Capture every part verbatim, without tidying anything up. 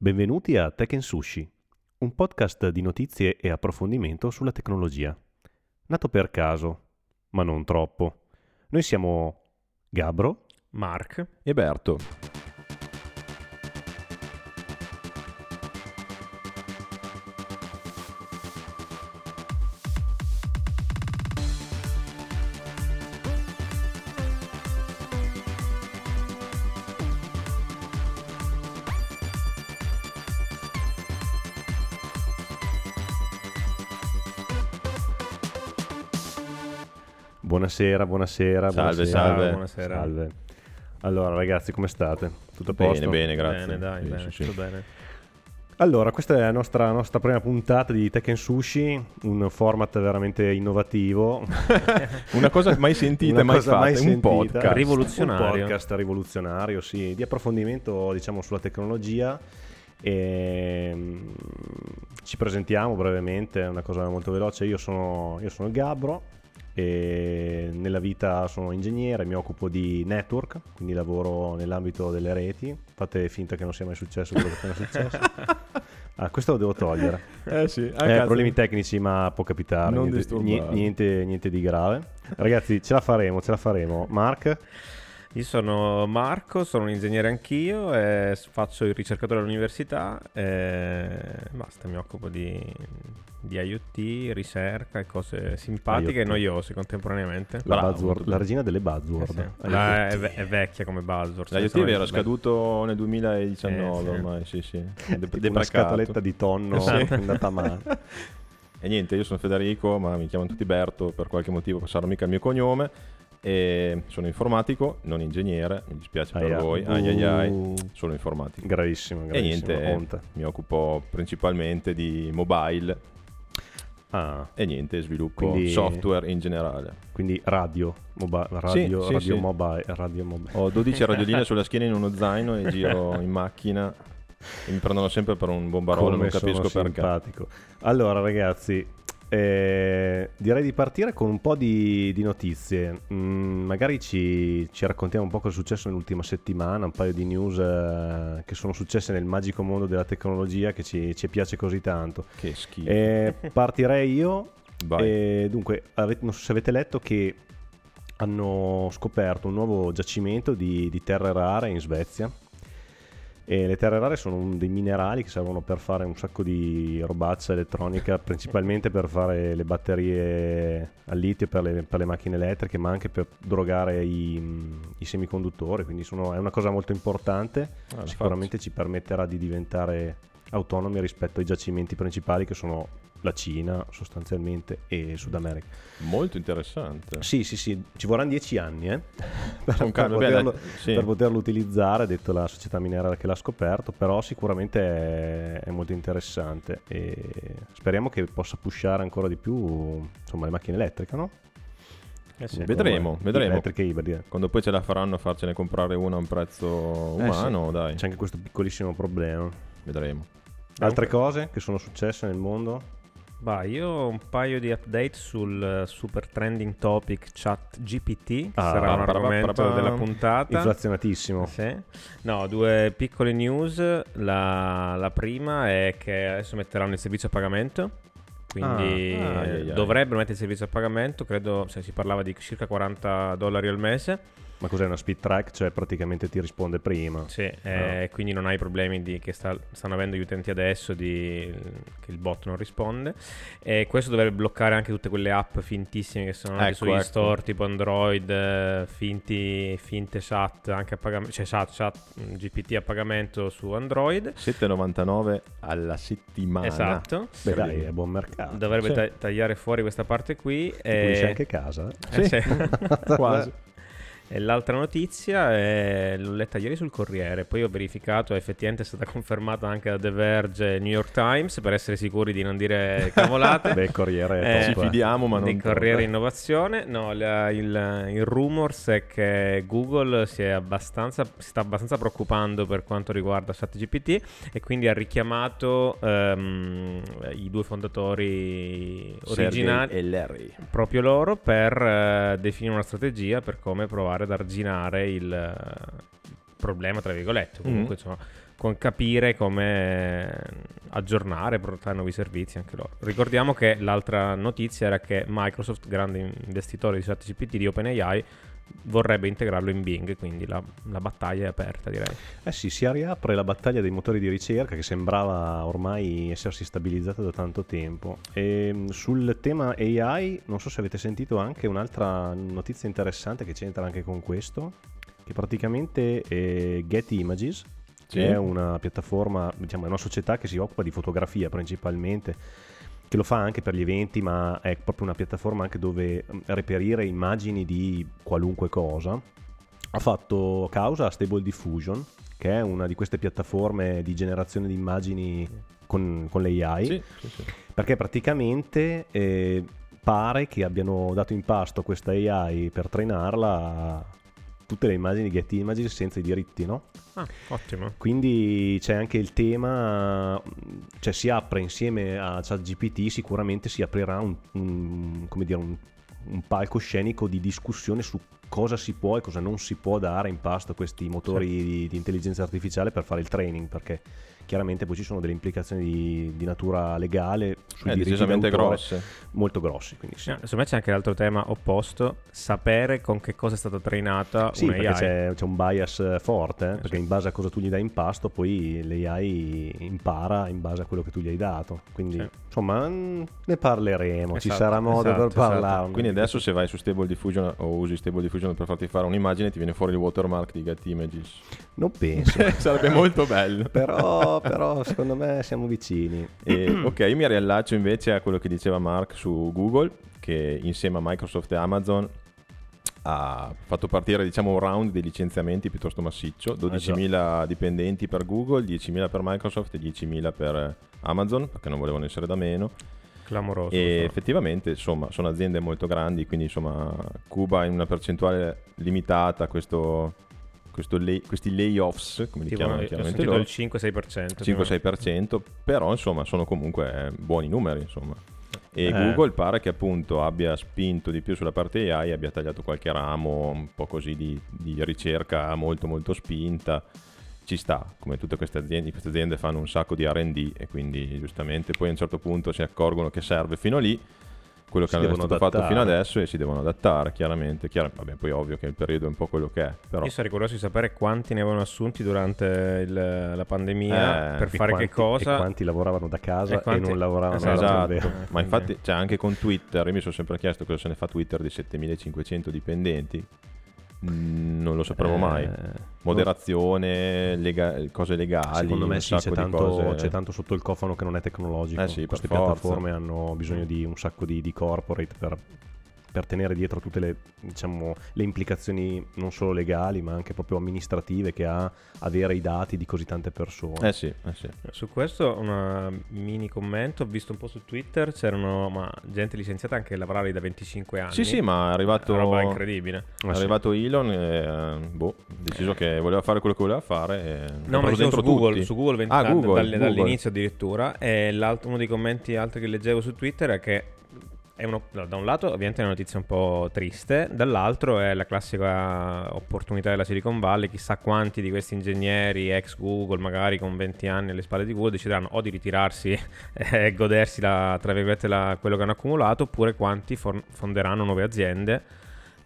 Benvenuti a Tech and Sushi, un podcast di notizie e approfondimento sulla tecnologia. Nato per caso, ma non troppo. Noi siamo Gabro, Mark e Berto. Buonasera, buonasera, salve, buonasera, salve. buonasera, salve. Allora ragazzi, come state? Tutto a posto? Bene, bene, grazie. Bene, dai, sì, bene, sì, tutto sì. bene. Allora, questa è la nostra, nostra prima puntata di Tech and Sushi, un format veramente innovativo. Una cosa mai sentita, mai fatta, mai sentita, un podcast. Rivoluzionario. Un podcast rivoluzionario, sì, di approfondimento diciamo sulla tecnologia. E ci presentiamo brevemente, è una cosa molto veloce. Io sono, io sono Gabro. E nella vita sono ingegnere, mi occupo di network, quindi lavoro nell'ambito delle reti. Fate finta che non sia mai successo quello che è successo. Ah, questo lo devo togliere. Eh sì, eh, problemi tecnici, ma può capitare, non niente, niente, niente, niente di grave. Ragazzi, ce la faremo, ce la faremo. Mark? Io sono Marco, sono un ingegnere anch'io, e faccio il ricercatore all'università e basta, mi occupo di... di IoT, ricerca e cose simpatiche I O T. E noiose contemporaneamente. La, buzzword, la regina delle buzzword, eh sì. La, è, è vecchia come buzzword. L'IoT è vero, è scaduto nel duemiladiciannove, eh, sì. ormai sì, sì. De- una scatoletta di tonno, sì. È andata a mano. E niente, io sono Federico, ma mi chiamano tutti Berto per qualche motivo, sarà mica il mio cognome. E sono informatico, non ingegnere, mi dispiace per aia. voi, ai ai ai, sono informatico. Gravissimo, gravissimo. E niente, mi occupo principalmente di mobile. Ah. E niente, sviluppo, quindi software in generale. Quindi radio, mobi- radio, sì, radio, sì, mobile, sì. radio mobile. Ho dodici radioline sulla schiena in uno zaino e giro in macchina e mi prendono sempre per un bombarolo, non capisco simpatico. perché. Allora ragazzi, eh, direi di partire con un po' di, di notizie. Mm, magari ci, ci raccontiamo un po' cosa è successo nell'ultima settimana, un paio di news eh, che sono successe nel magico mondo della tecnologia che ci, ci piace così tanto. Che schifo. Eh, partirei io. Eh, dunque, avete, non so se avete letto che hanno scoperto un nuovo giacimento di, di terre rare in Svezia. E le terre rare sono dei minerali che servono per fare un sacco di robaccia elettronica, principalmente per fare le batterie al litio per le, per le macchine elettriche, ma anche per drogare i, i semiconduttori, quindi sono, è una cosa molto importante, ah, sicuramente ci permetterà di diventare autonomi rispetto ai giacimenti principali che sono la Cina sostanzialmente e Sud America. Molto interessante. Sì, sì, sì, ci vorranno dieci anni eh, per, per, poterlo, sì. per poterlo utilizzare, ha detto la società mineraria che l'ha scoperto, però sicuramente è, è molto interessante e speriamo che possa pushare ancora di più insomma le macchine elettriche, no? Eh sì, vedremo, vedremo. Quando poi ce la faranno a farcene comprare una a un prezzo umano, eh sì. dai. C'è anche questo piccolissimo problema. Vedremo. Altre okay. cose che sono successe nel mondo? Bah, io ho un paio di update sul uh, super trending topic ChatGPT, ah, sarà un argomento pa, pa, pa, della puntata. Inflazionatissimo. Sì. No, due piccole news. La, la prima è che adesso metteranno il servizio a pagamento, quindi ah, ah, eh, yeah, dovrebbero yeah. mettere il servizio a pagamento, credo, se si parlava di circa quaranta dollari al mese. Ma cos'è una speed track? Cioè praticamente ti risponde prima. Sì, eh, no. Quindi non hai problemi di, che sta, stanno avendo gli utenti adesso di, che il bot non risponde. E questo dovrebbe bloccare anche tutte quelle app fintissime che sono anche ecco, sugli ecco. store tipo Android, finti, finte chat, anche a pagamento, cioè chat, chat G P T a pagamento su Android. sette virgola novantanove alla settimana. Esatto. Beh dai, è buon mercato. Dovrebbe cioè. tagliare fuori questa parte qui. E... c'è anche casa. Eh, sì. Quasi. E l'altra notizia è, l'ho letta ieri sul Corriere, poi ho verificato, effettivamente è stata confermata anche da The Verge e New York Times, per essere sicuri di non dire cavolate. Beh, Corriere è eh, top, ci fidiamo ma non di Corriere Innovazione. No, la, il, il rumors è che Google si è abbastanza si sta abbastanza preoccupando per quanto riguarda ChatGPT e quindi ha richiamato um, i due fondatori originali, Sergey e Larry, proprio loro, per uh, definire una strategia per come provare ad arginare il problema tra virgolette, comunque mm-hmm. insomma, con capire come aggiornare, portare nuovi servizi anche loro. Ricordiamo che l'altra notizia era che Microsoft, grande investitore di ChatGPT, di OpenAI, vorrebbe integrarlo in Bing, quindi la, la battaglia è aperta, direi. Eh sì, si riapre la battaglia dei motori di ricerca che sembrava ormai essersi stabilizzata da tanto tempo. E sul tema A I, non so se avete sentito anche un'altra notizia interessante che c'entra anche con questo, che praticamente è Getty Images, sì. che è una piattaforma, diciamo, è una società che si occupa di fotografia principalmente, che lo fa anche per gli eventi, ma è proprio una piattaforma anche dove reperire immagini di qualunque cosa. Ha fatto causa a Stable Diffusion, che è una di queste piattaforme di generazione di immagini con, con l'A I, sì, sì, sì. perché praticamente eh, pare che abbiano dato in pasto questa A I per trainarla tutte le immagini di Getty Images senza i diritti, no? Ah, ottimo. Quindi c'è anche il tema, cioè si apre insieme a ChatGPT, sicuramente si aprirà un, un, come dire, un, un palcoscenico di discussione su cosa si può e cosa non si può dare in pasto a questi motori certo. di, di intelligenza artificiale per fare il training, perché chiaramente poi ci sono delle implicazioni di, di natura legale sui eh, diritti decisamente grosse, molto grossi, quindi sì. No, insomma c'è anche l'altro tema opposto, sapere con che cosa è stata trainata sì, un'A I. C'è, c'è un bias forte, eh? Perché sì. in base a cosa tu gli dai in pasto poi l'A I impara in base a quello che tu gli hai dato, quindi sì. insomma ne parleremo, esatto, ci sarà modo esatto, per esatto. parlarne. Quindi adesso se vai su Stable Diffusion o usi Stable Diffusion per farti fare un'immagine, ti viene fuori il watermark di Getty Images. Non penso. Sarebbe molto bello. Però, però secondo me siamo vicini. E, ok, io mi riallaccio invece a quello che diceva Mark su Google, che insieme a Microsoft e Amazon ha fatto partire, diciamo, un round di licenziamenti piuttosto massiccio. dodicimila dipendenti per Google, diecimila per Microsoft e diecimila per Amazon, perché non volevano essere da meno. Clamoroso, e però. Effettivamente insomma sono aziende molto grandi, quindi insomma Cuba in una percentuale limitata questo, questo lay, questi layoffs come li tipo, chiamano chiaramente loro, il cinque sei per cento cinque sei per cento però insomma sono comunque buoni numeri insomma, e eh. Google pare che appunto abbia spinto di più sulla parte A I, abbia tagliato qualche ramo un po' così di, di ricerca molto molto spinta. Ci sta, come tutte queste aziende, queste aziende fanno un sacco di R and D e quindi giustamente poi a un certo punto si accorgono che serve fino lì quello che hanno stato fatto fino adesso e si devono adattare chiaramente. Chiaro, vabbè, poi ovvio che il periodo è un po' quello che è, però io sarei curioso di sapere quanti ne avevano assunti durante il, la pandemia eh, per fare quanti, che cosa, e quanti lavoravano da casa e, quanti... e non lavoravano esatto, da casa esatto. Ma infatti c'è cioè, anche con Twitter, io mi sono sempre chiesto cosa se ne fa Twitter di settemilacinquecento dipendenti. Non lo sapremo eh, mai. Moderazione, lega- cose legali. Secondo me sì, c'è tanto, c'è tanto sotto il cofano che non è tecnologico. Eh sì, queste piattaforme forza. Hanno bisogno di un sacco di, di corporate per, per tenere dietro tutte le, diciamo, le implicazioni non solo legali ma anche proprio amministrative che ha avere i dati di così tante persone. Eh sì, eh sì. Su questo un mini commento, ho visto un po' su Twitter, c'erano ma, gente licenziata anche a lavorare da venticinque anni. Sì sì, ma è arrivato una roba incredibile. È arrivato Elon e boh, ha deciso eh. che voleva fare quello che voleva fare e no, ma dentro su Google, tutti. Su Google, venti, ah, Google, da, Google. Dall'inizio addirittura, e l'altro, uno dei commenti altri che leggevo su Twitter è che è uno, da un lato ovviamente è una notizia un po' triste, dall'altro è la classica opportunità della Silicon Valley, chissà quanti di questi ingegneri ex Google magari con venti anni alle spalle di Google decideranno o di ritirarsi e godersi la, tra virgolette la, quello che hanno accumulato, oppure quanti for- fonderanno nuove aziende,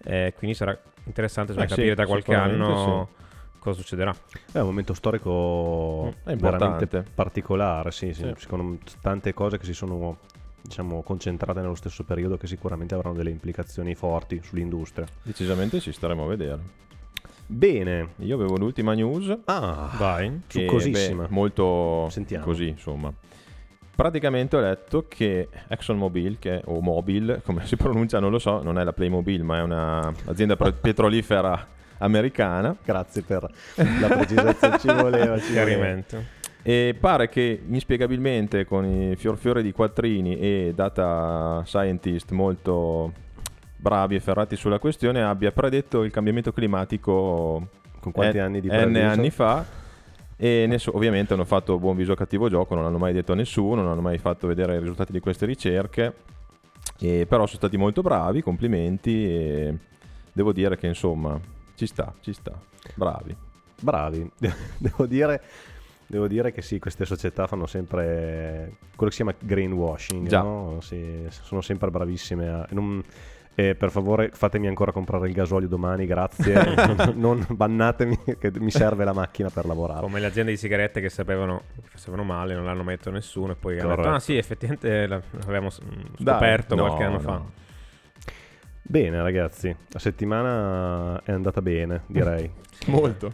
eh, quindi sarà interessante eh, capire sì, da qualche anno sì. cosa succederà. È un momento storico è veramente particolare sì, sì. Secondo tante cose che si sono diciamo concentrate nello stesso periodo che sicuramente avranno delle implicazioni forti sull'industria. Decisamente ci staremo a vedere. Bene, io avevo l'ultima news. Ah, vai. Succosissima. Beh, molto sentiamo. Così insomma. Praticamente ho letto che ExxonMobil, che, o Mobil come si pronuncia non lo so, non è la Playmobil ma è un'azienda petrolifera americana. Grazie per la precisazione, ci voleva. Ci chiarimento. Voleva. E pare che inspiegabilmente con i fiorfiori di quattrini e data scientist molto bravi e ferrati sulla questione abbia predetto il cambiamento climatico con quanti n- anni di n anni fa e ne so, ovviamente hanno fatto buon viso a cattivo gioco, non hanno mai detto a nessuno, non hanno mai fatto vedere i risultati di queste ricerche e però sono stati molto bravi, complimenti e devo dire che insomma ci sta, ci sta, bravi. bravi, devo dire, devo dire che sì, queste società fanno sempre quello che si chiama greenwashing, Già. no? Sì, sono sempre bravissime a... Non, Eh, per favore fatemi ancora comprare il gasolio domani, grazie, non, non bannatemi che mi serve la macchina per lavorare, come le aziende di sigarette che sapevano che facevano male, non l'hanno messo nessuno e poi hanno detto, ah sì, effettivamente l'avevamo scoperto Dai, qualche no, anno no. fa. Bene ragazzi, la settimana è andata bene, direi. Molto.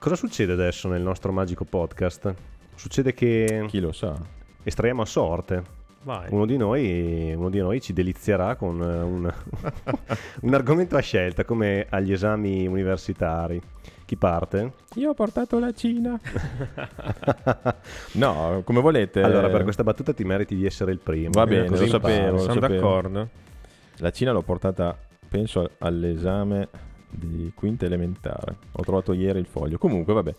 Cosa succede adesso nel nostro magico podcast? Succede che chi lo sa estraiamo a sorte. Vai. Uno di noi, uno di noi ci delizierà con un, un argomento a scelta, come agli esami universitari. Chi parte? Io ho portato la Cina. No, come volete. Allora, per questa battuta ti meriti di essere il primo. Va bene, così lo sapevo. Sono lo sapevo. d'accordo. La Cina l'ho portata, penso, all'esame di quinta elementare. Ho trovato ieri il foglio. Comunque, vabbè.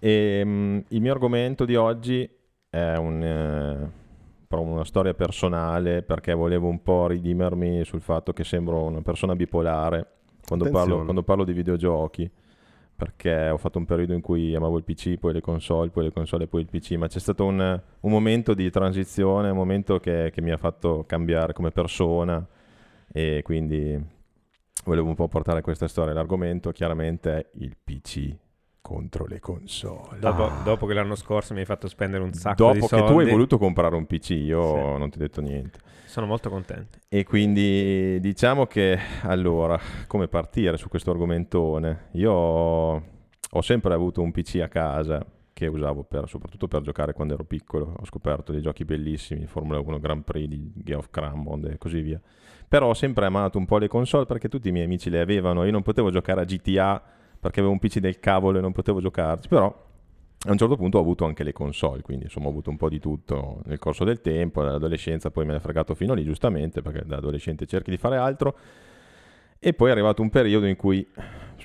E, mh, il mio argomento di oggi è un... Eh, però una storia personale, perché volevo un po' ridimermi sul fatto che sembro una persona bipolare quando parlo, quando parlo di videogiochi, perché ho fatto un periodo in cui amavo il P C, poi le console, poi le console, poi il P C, ma c'è stato un, un momento di transizione, un momento che, che mi ha fatto cambiare come persona, e quindi volevo un po' portare questa storia. L'argomento chiaramente è il P C contro le console. Dopo, ah. dopo che l'anno scorso mi hai fatto spendere un sacco dopo di soldi. Dopo che tu hai voluto comprare un P C, io sì. non ti ho detto niente. Sono molto contento. E quindi diciamo che, allora, come partire su questo argomentone? Io ho sempre avuto un P C a casa che usavo per, soprattutto per giocare quando ero piccolo. Ho scoperto dei giochi bellissimi, Formula uno, Grand Prix, di Geoff Crammond e così via. Però ho sempre amato un po' le console perché tutti i miei amici le avevano. Io non potevo giocare a G T A perché avevo un P C del cavolo e non potevo giocarci, però a un certo punto ho avuto anche le console, quindi insomma ho avuto un po' di tutto nel corso del tempo, dall'adolescenza poi me l'ha fregato fino lì, giustamente, perché da adolescente cerchi di fare altro, e poi è arrivato un periodo in cui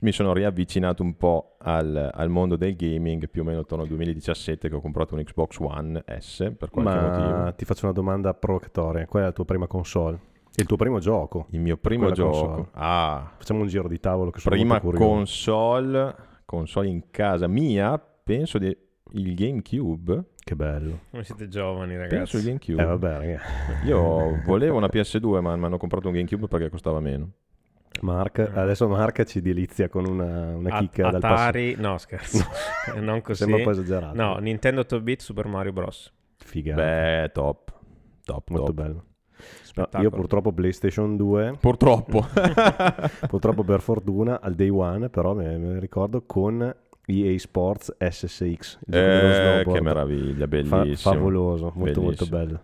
mi sono riavvicinato un po' al, al mondo del gaming, più o meno attorno al duemiladiciassette, che ho comprato un Xbox One S per qualche Ma motivo. Ti faccio una domanda provocatoria, qual è la tua prima console? Il tuo primo gioco? Il mio primo Quella gioco. Console. Ah, facciamo un giro di tavolo. Che sono prima console, console in casa mia, penso di il GameCube. Che bello. Come siete giovani, ragazzi. Penso il GameCube. Eh, vabbè, ragazzi. Io volevo una P S due, ma mi hanno comprato un GameCube perché costava meno. Mark, adesso Mark ci delizia con una, una chicca At- dal passato. Atari, no scherzo, non così. Sembra un po' esagerato. No, Nintendo otto bit, Super Mario Bros. Figa. Beh, top, top, molto top. Bello. No, io purtroppo PlayStation due purtroppo purtroppo per fortuna al day one, però me, me ricordo con E A Sports S S X, il eh, che meraviglia, bellissimo, Fa, favoloso, molto bellissimo. Molto bello.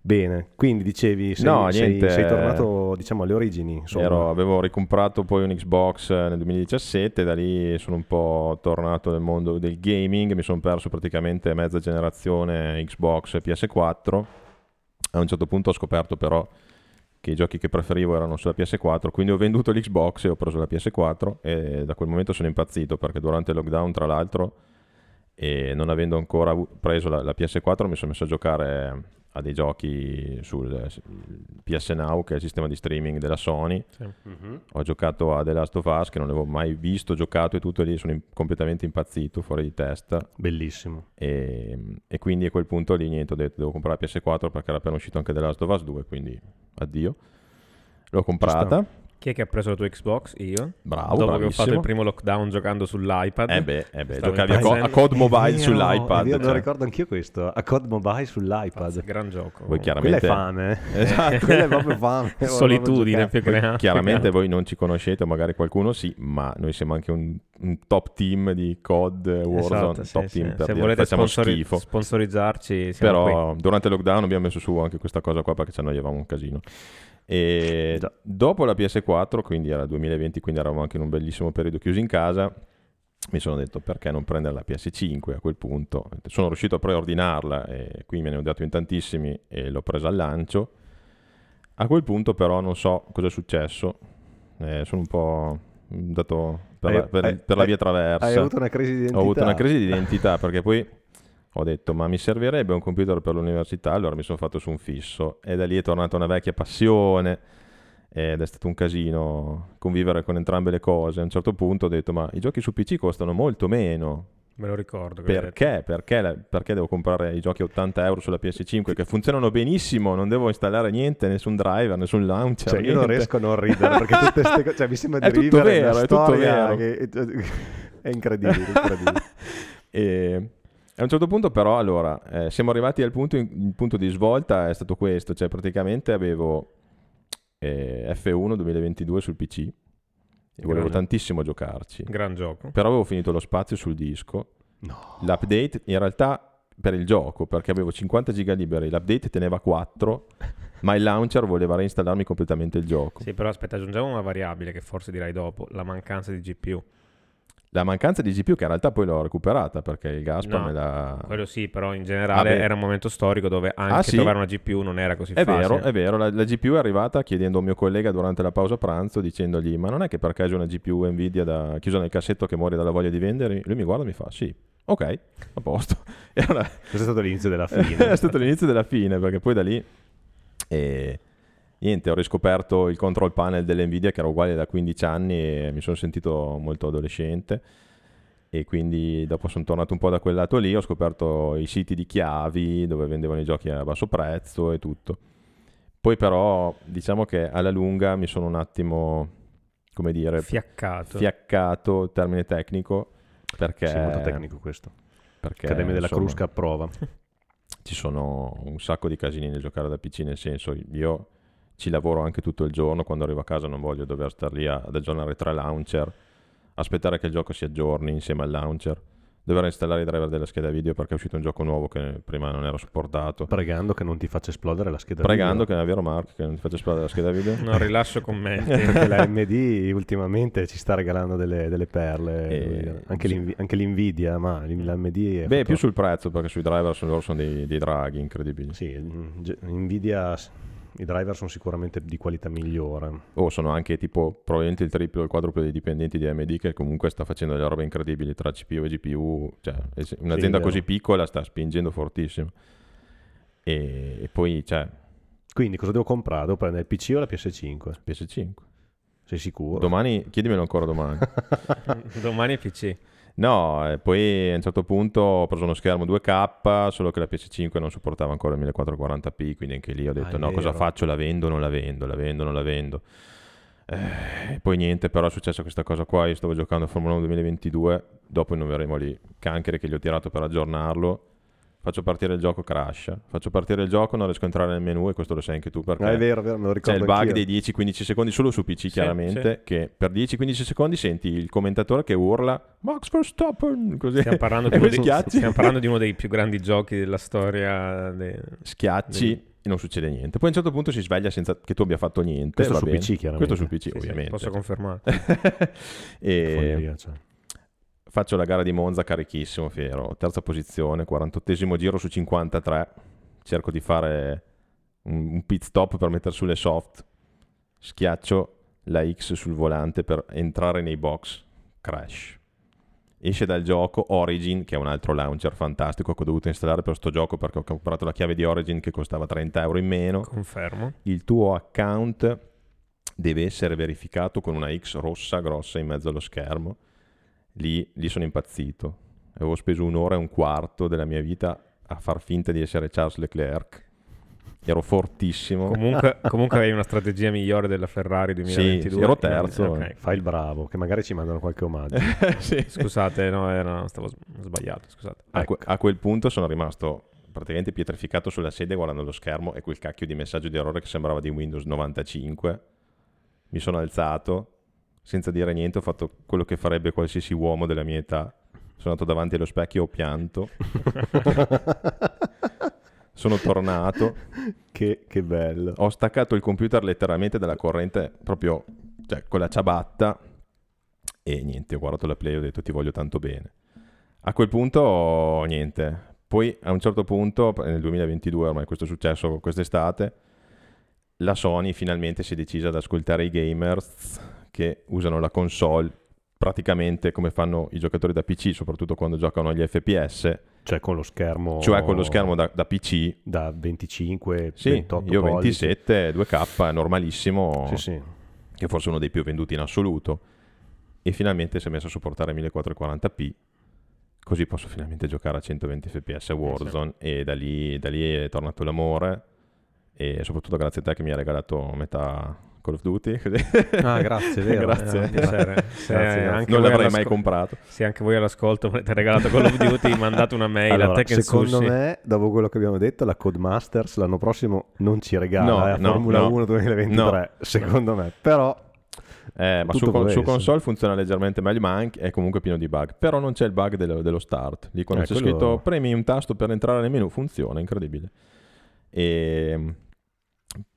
Bene, quindi dicevi sei, no, sei, sei tornato diciamo alle origini, ero, avevo ricomprato poi un Xbox nel duemiladiciassette, da lì sono un po' tornato nel mondo del gaming, mi sono perso praticamente mezza generazione Xbox e P S quattro. A un certo punto ho scoperto però che i giochi che preferivo erano sulla P S quattro, quindi ho venduto l'Xbox e ho preso la P S quattro, e da quel momento sono impazzito, perché durante il lockdown, tra l'altro, e non avendo ancora preso la, la P S quattro, mi sono messo a giocare a dei giochi sul P S Now, che è il sistema di streaming della Sony. Sì. Mm-hmm. Ho giocato a The Last of Us, che non avevo mai visto, giocato, e tutto, e lì sono in- completamente impazzito, fuori di testa. Bellissimo. E, e quindi a quel punto lì niente, ho detto devo comprare la P S quattro perché era appena uscito anche The Last of Us due, quindi addio. L'ho comprata. Chi è che ha preso la tua Xbox? Io. Bravo, Dopo bravissimo. Che ho fatto il primo lockdown giocando sull'iPad. Eh beh, eh beh giocavi a, co- a C O D Mobile io, sull'iPad. Io cioè. Lo ricordo anch'io questo, a C O D Mobile sull'iPad. Fazza, gran gioco. Voi chiaramente... Quella è fame. Esatto, quella è proprio fame. Solitudine più che neanche. Chiaramente voi non ci conoscete, magari qualcuno sì, ma noi siamo anche un, un top team di C O D, Warzone, esatto, sì, top sì, team sì. Per Se dire, volete facciamo sponsori- schifo. sponsorizzarci siamo Però qui. Durante il lockdown abbiamo messo su anche questa cosa qua perché ci annoiavamo un casino. E dopo la P S quattro, quindi era duemilaventi, quindi eravamo anche in un bellissimo periodo chiusi in casa, mi sono detto perché non prendere la P S cinque. A quel punto sono riuscito a preordinarla e quindi me ne ho dato in tantissimi e l'ho presa al lancio. A quel punto però non so cosa è successo, eh, sono un po' andato per, hai, la, per, hai, per la via traversa. Hai avuto una crisi di identità. Ho avuto una crisi di identità perché poi ho detto ma mi servirebbe un computer per l'università, allora mi sono fatto su un fisso, e da lì è tornata una vecchia passione, ed è stato un casino convivere con entrambe le cose. A un certo punto ho detto, ma i giochi su P C costano molto meno. Me lo ricordo. Perché? Perché, la, perché devo comprare i giochi a ottanta euro sulla P S cinque che funzionano benissimo, non devo installare niente, nessun driver, nessun launcher. Cioè, io non riesco a non ridere perché tutte queste cose, cioè, mi sembra di è tutto vivere vero, è tutto vero. Che, è incredibile, incredibile. E a un certo punto però allora eh, siamo arrivati al punto, il punto di svolta è stato questo, cioè praticamente avevo eh, F uno duemilaventidue sul P C. E volevo tantissimo giocarci. Gran gioco. Però avevo finito lo spazio sul disco. No. L'update in realtà per il gioco, perché avevo cinquanta giga liberi, l'update teneva quattro, ma il launcher voleva reinstallarmi completamente il gioco. Sì, però aspetta, aggiungiamo una variabile che forse dirai dopo, la mancanza di G P U. La mancanza di G P U che in realtà poi l'ho recuperata perché il Gaspar no, me la... quello sì, però in generale ah, era un momento storico dove anche ah, sì? trovare una G P U non era così è facile. È vero, è vero. La, la G P U è arrivata chiedendo a un mio collega durante la pausa pranzo dicendogli ma non è che per caso una G P U Nvidia da... chiusa nel cassetto che muore dalla voglia di vendere? Lui mi guarda e mi fa sì, ok, a posto. E allora... questo è stato l'inizio della fine. È stato l'inizio della fine perché poi da lì... Eh... niente, ho riscoperto il control panel dell'Nvidia che era uguale da quindici anni e mi sono sentito molto adolescente e quindi dopo sono tornato un po' da quel lato lì, ho scoperto i siti di chiavi dove vendevano i giochi a basso prezzo e tutto. Poi però diciamo che alla lunga mi sono un attimo, come dire, fiaccato, fiaccato termine tecnico, perché... Sì, molto tecnico questo. Perché Accademia della insomma, Crusca approva. Ci sono un sacco di casini nel giocare da P C, nel senso io... ci lavoro anche tutto il giorno, quando arrivo a casa non voglio dover star lì ad aggiornare tre launcher, aspettare che il gioco si aggiorni insieme al launcher, dover installare i driver della scheda video perché è uscito un gioco nuovo che prima non era supportato. Pregando che non ti faccia esplodere la scheda Pregando video. Pregando che non è vero Marco, che non ti faccia esplodere la scheda video. Non rilascio commenti. Perché la A M D ultimamente ci sta regalando delle, delle perle, e... anche, sì. l'Invi- anche l'Nvidia, ma l'A M D è... Beh, fatto... più sul prezzo perché sui driver sono, loro sono dei, dei draghi incredibili. Sì, Nvidia... i driver sono sicuramente di qualità migliore o oh, sono anche tipo probabilmente il triplo o il quadruplo dei dipendenti di A M D che comunque sta facendo delle robe incredibili tra C P U e G P U, cioè un'azienda sì, così piccola sta spingendo fortissimo e, e poi cioè quindi cosa devo comprare? Devo prendere il P C o la P S cinque? P S cinque. Sei sicuro? Domani, chiedimelo ancora domani. Domani è P C. No, e poi a un certo punto ho preso uno schermo due K, solo che la P S cinque non supportava ancora il millequattrocentoquaranta p, quindi anche lì ho detto ah, no, vero. Cosa faccio? La vendo o non la vendo? La vendo o non la vendo? Eh, e poi niente, però è successa questa cosa qua, io stavo giocando a Formula uno duemilaventidue, dopo innoveremo lì cancri che gli ho tirato per aggiornarlo, faccio partire il gioco, crasha, faccio partire il gioco, non riesco a entrare nel menu e questo lo sai anche tu perché no, è vero, vero, me lo ricordo c'è anch'io. Il bug dei dieci quindici secondi solo su P C sì, chiaramente sì. Che per dieci quindici secondi senti il commentatore che urla Max Verstappen, così. Stiamo parlando, di uno dei, stiamo parlando di uno dei più grandi giochi della storia. De... Schiacci de... e non succede niente. Poi a un certo punto si sveglia senza che tu abbia fatto niente. Questo su bene. P C chiaramente. Questo su P C sì, ovviamente. Sì, posso confermare. E... Fonderia, cioè. Faccio la gara di Monza carichissimo, fiero. Terza posizione, quarantottesimo giro su cinquantatré. Cerco di fare un pit stop per mettere sulle soft. Schiaccio la X sul volante per entrare nei box. Crash. Esce dal gioco Origin, che è un altro launcher fantastico che ho dovuto installare per sto gioco perché ho comprato la chiave di Origin che costava trenta euro in meno. Confermo. Il tuo account deve essere verificato con una X rossa grossa in mezzo allo schermo. Lì, lì sono impazzito. Avevo speso un'ora e un quarto della mia vita a far finta di essere Charles Leclerc. Ero fortissimo. Comunque, comunque avevi una strategia migliore della Ferrari duemilaventidue. Sì, ero terzo. Okay. Fai il bravo, che magari ci mandano qualche omaggio. Sì. Scusate, no, era, stavo sbagliato. Scusate. A, ecco. que- a quel punto sono rimasto praticamente pietrificato sulla sedia guardando lo schermo e quel cacchio di messaggio di errore che sembrava di Windows novantacinque. Mi sono alzato, senza dire niente, ho fatto quello che farebbe qualsiasi uomo della mia età. Sono andato davanti allo specchio e ho pianto. Sono tornato. Che, che bello. Ho staccato il computer letteralmente dalla corrente, proprio cioè, con la ciabatta. E niente, ho guardato la play e ho detto ti voglio tanto bene. A quel punto niente. Poi a un certo punto, nel duemilaventidue ormai questo è successo quest'estate, la Sony finalmente si è decisa ad ascoltare i gamers che usano la console praticamente come fanno i giocatori da P C, soprattutto quando giocano agli F P S. Cioè con lo schermo... Cioè con lo schermo da, da P C. Da venticinque, sì, ventotto io pollici. ventisette, due K, normalissimo. Sì, sì. Che forse è uno dei più venduti in assoluto. E finalmente si è messo a supportare millequattrocentoquaranta p. Così posso finalmente giocare a centoventi fps Warzone. Sì. E da lì, da lì è tornato l'amore. E soprattutto grazie a te che mi hai regalato metà... Call of Duty. Ah, grazie, vero. Grazie. Eh, grazie. Se, grazie. Anche non l'avrei mai comprato. Se anche voi all'ascolto avete regalato Call of Duty, mandate una mail allora, a Tech and Sushi. Secondo me, dopo quello che abbiamo detto, la Codemasters l'anno prossimo non ci regala no, la no, Formula no. uno duemilaventitré, no. secondo me. Però eh, ma su, con, su console funziona leggermente meglio, ma anche, è comunque pieno di bug. Però non c'è il bug dello, dello start. Lì quando eh, c'è quello... scritto premi un tasto per entrare nel menu, funziona, incredibile. E...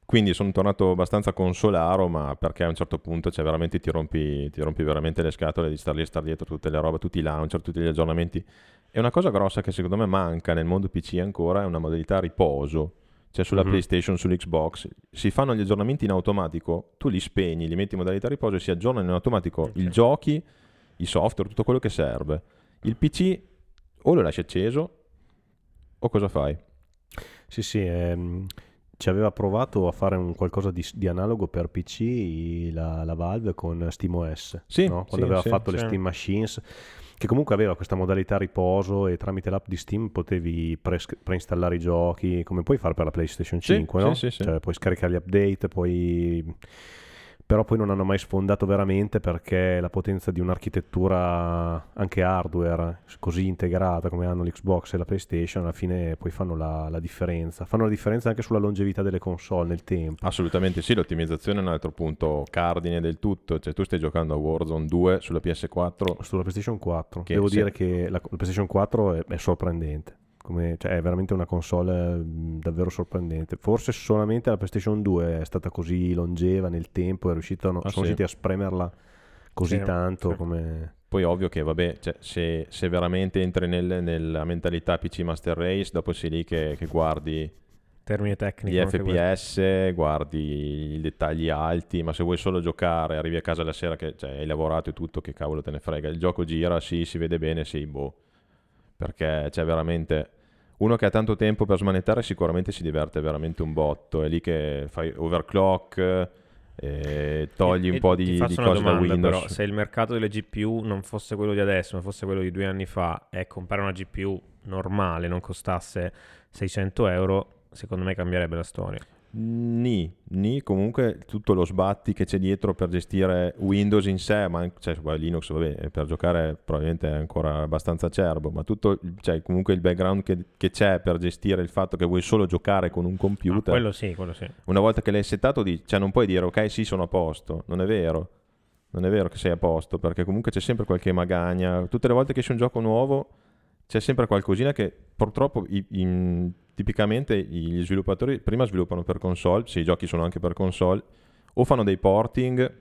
quindi sono tornato abbastanza consolaro, ma perché a un certo punto cioè, veramente ti rompi, ti rompi veramente le scatole di star lì e star dietro tutte le robe, tutti i launcher, tutti gli aggiornamenti. E una cosa grossa che secondo me manca nel mondo P C ancora è una modalità riposo. Cioè sulla mm-hmm. PlayStation, sull'Xbox, si fanno gli aggiornamenti in automatico, tu li spegni, li metti in modalità riposo e si aggiornano in automatico okay. i giochi, i software, tutto quello che serve. Il P C o lo lasci acceso o cosa fai? Sì, sì, ehm... ci aveva provato a fare un qualcosa di, di analogo per P C la, la Valve con SteamOS, sì, no? Quando sì, aveva sì, fatto sì. le Steam Machines, che comunque aveva questa modalità riposo e tramite l'app di Steam potevi pre- preinstallare i giochi, come puoi fare per la PlayStation cinque, sì, no? Sì, sì, sì. Cioè, puoi scaricare gli update, poi... però poi non hanno mai sfondato veramente perché la potenza di un'architettura anche hardware così integrata come hanno l'Xbox e la PlayStation alla fine poi fanno la, la differenza, fanno la differenza anche sulla longevità delle console nel tempo. Assolutamente sì, l'ottimizzazione è un altro punto cardine del tutto, cioè tu stai giocando a Warzone due sulla P S quattro, sulla PlayStation quattro, che devo se... dire che la, la PlayStation quattro è, è sorprendente. Come, cioè, è veramente una console davvero sorprendente. Forse solamente la PlayStation due è stata così longeva nel tempo, è riuscita, no, ah, sono riusciti sì. a spremerla così sì, tanto. Sì. Come... Poi ovvio che vabbè, cioè, se, se veramente entri nel, nella mentalità P C Master Race, dopo sei lì che, che guardi termine tecnico, gli F P S, guardi i dettagli alti, ma se vuoi solo giocare, arrivi a casa la sera che cioè, hai lavorato e tutto, che cavolo te ne frega. Il gioco gira, sì, si vede bene, sì, boh. Perché c'è cioè, veramente... Uno che ha tanto tempo per smanettare sicuramente si diverte veramente un botto, è lì che fai overclock, eh, togli e, un po' di, di cose domanda, da Windows. Però, se il mercato delle G P U non fosse quello di adesso, ma fosse quello di due anni fa, e comprare una G P U normale non costasse seicento euro, secondo me cambierebbe la storia. Ni, ni comunque tutto lo sbatti che c'è dietro per gestire Windows in sé, ma anche, cioè, Linux vabbè, per giocare probabilmente è ancora abbastanza acerbo, ma tutto cioè, comunque il background che, che c'è per gestire il fatto che vuoi solo giocare con un computer, ah, quello sì, quello sì. Una volta che l'hai settato di, cioè, non puoi dire ok sì sono a posto, non è vero, non è vero che sei a posto, perché comunque c'è sempre qualche magagna, tutte le volte che esce un gioco nuovo c'è sempre qualcosina che purtroppo in, in, tipicamente gli sviluppatori prima sviluppano per console, se i giochi sono anche per console, o fanno dei porting,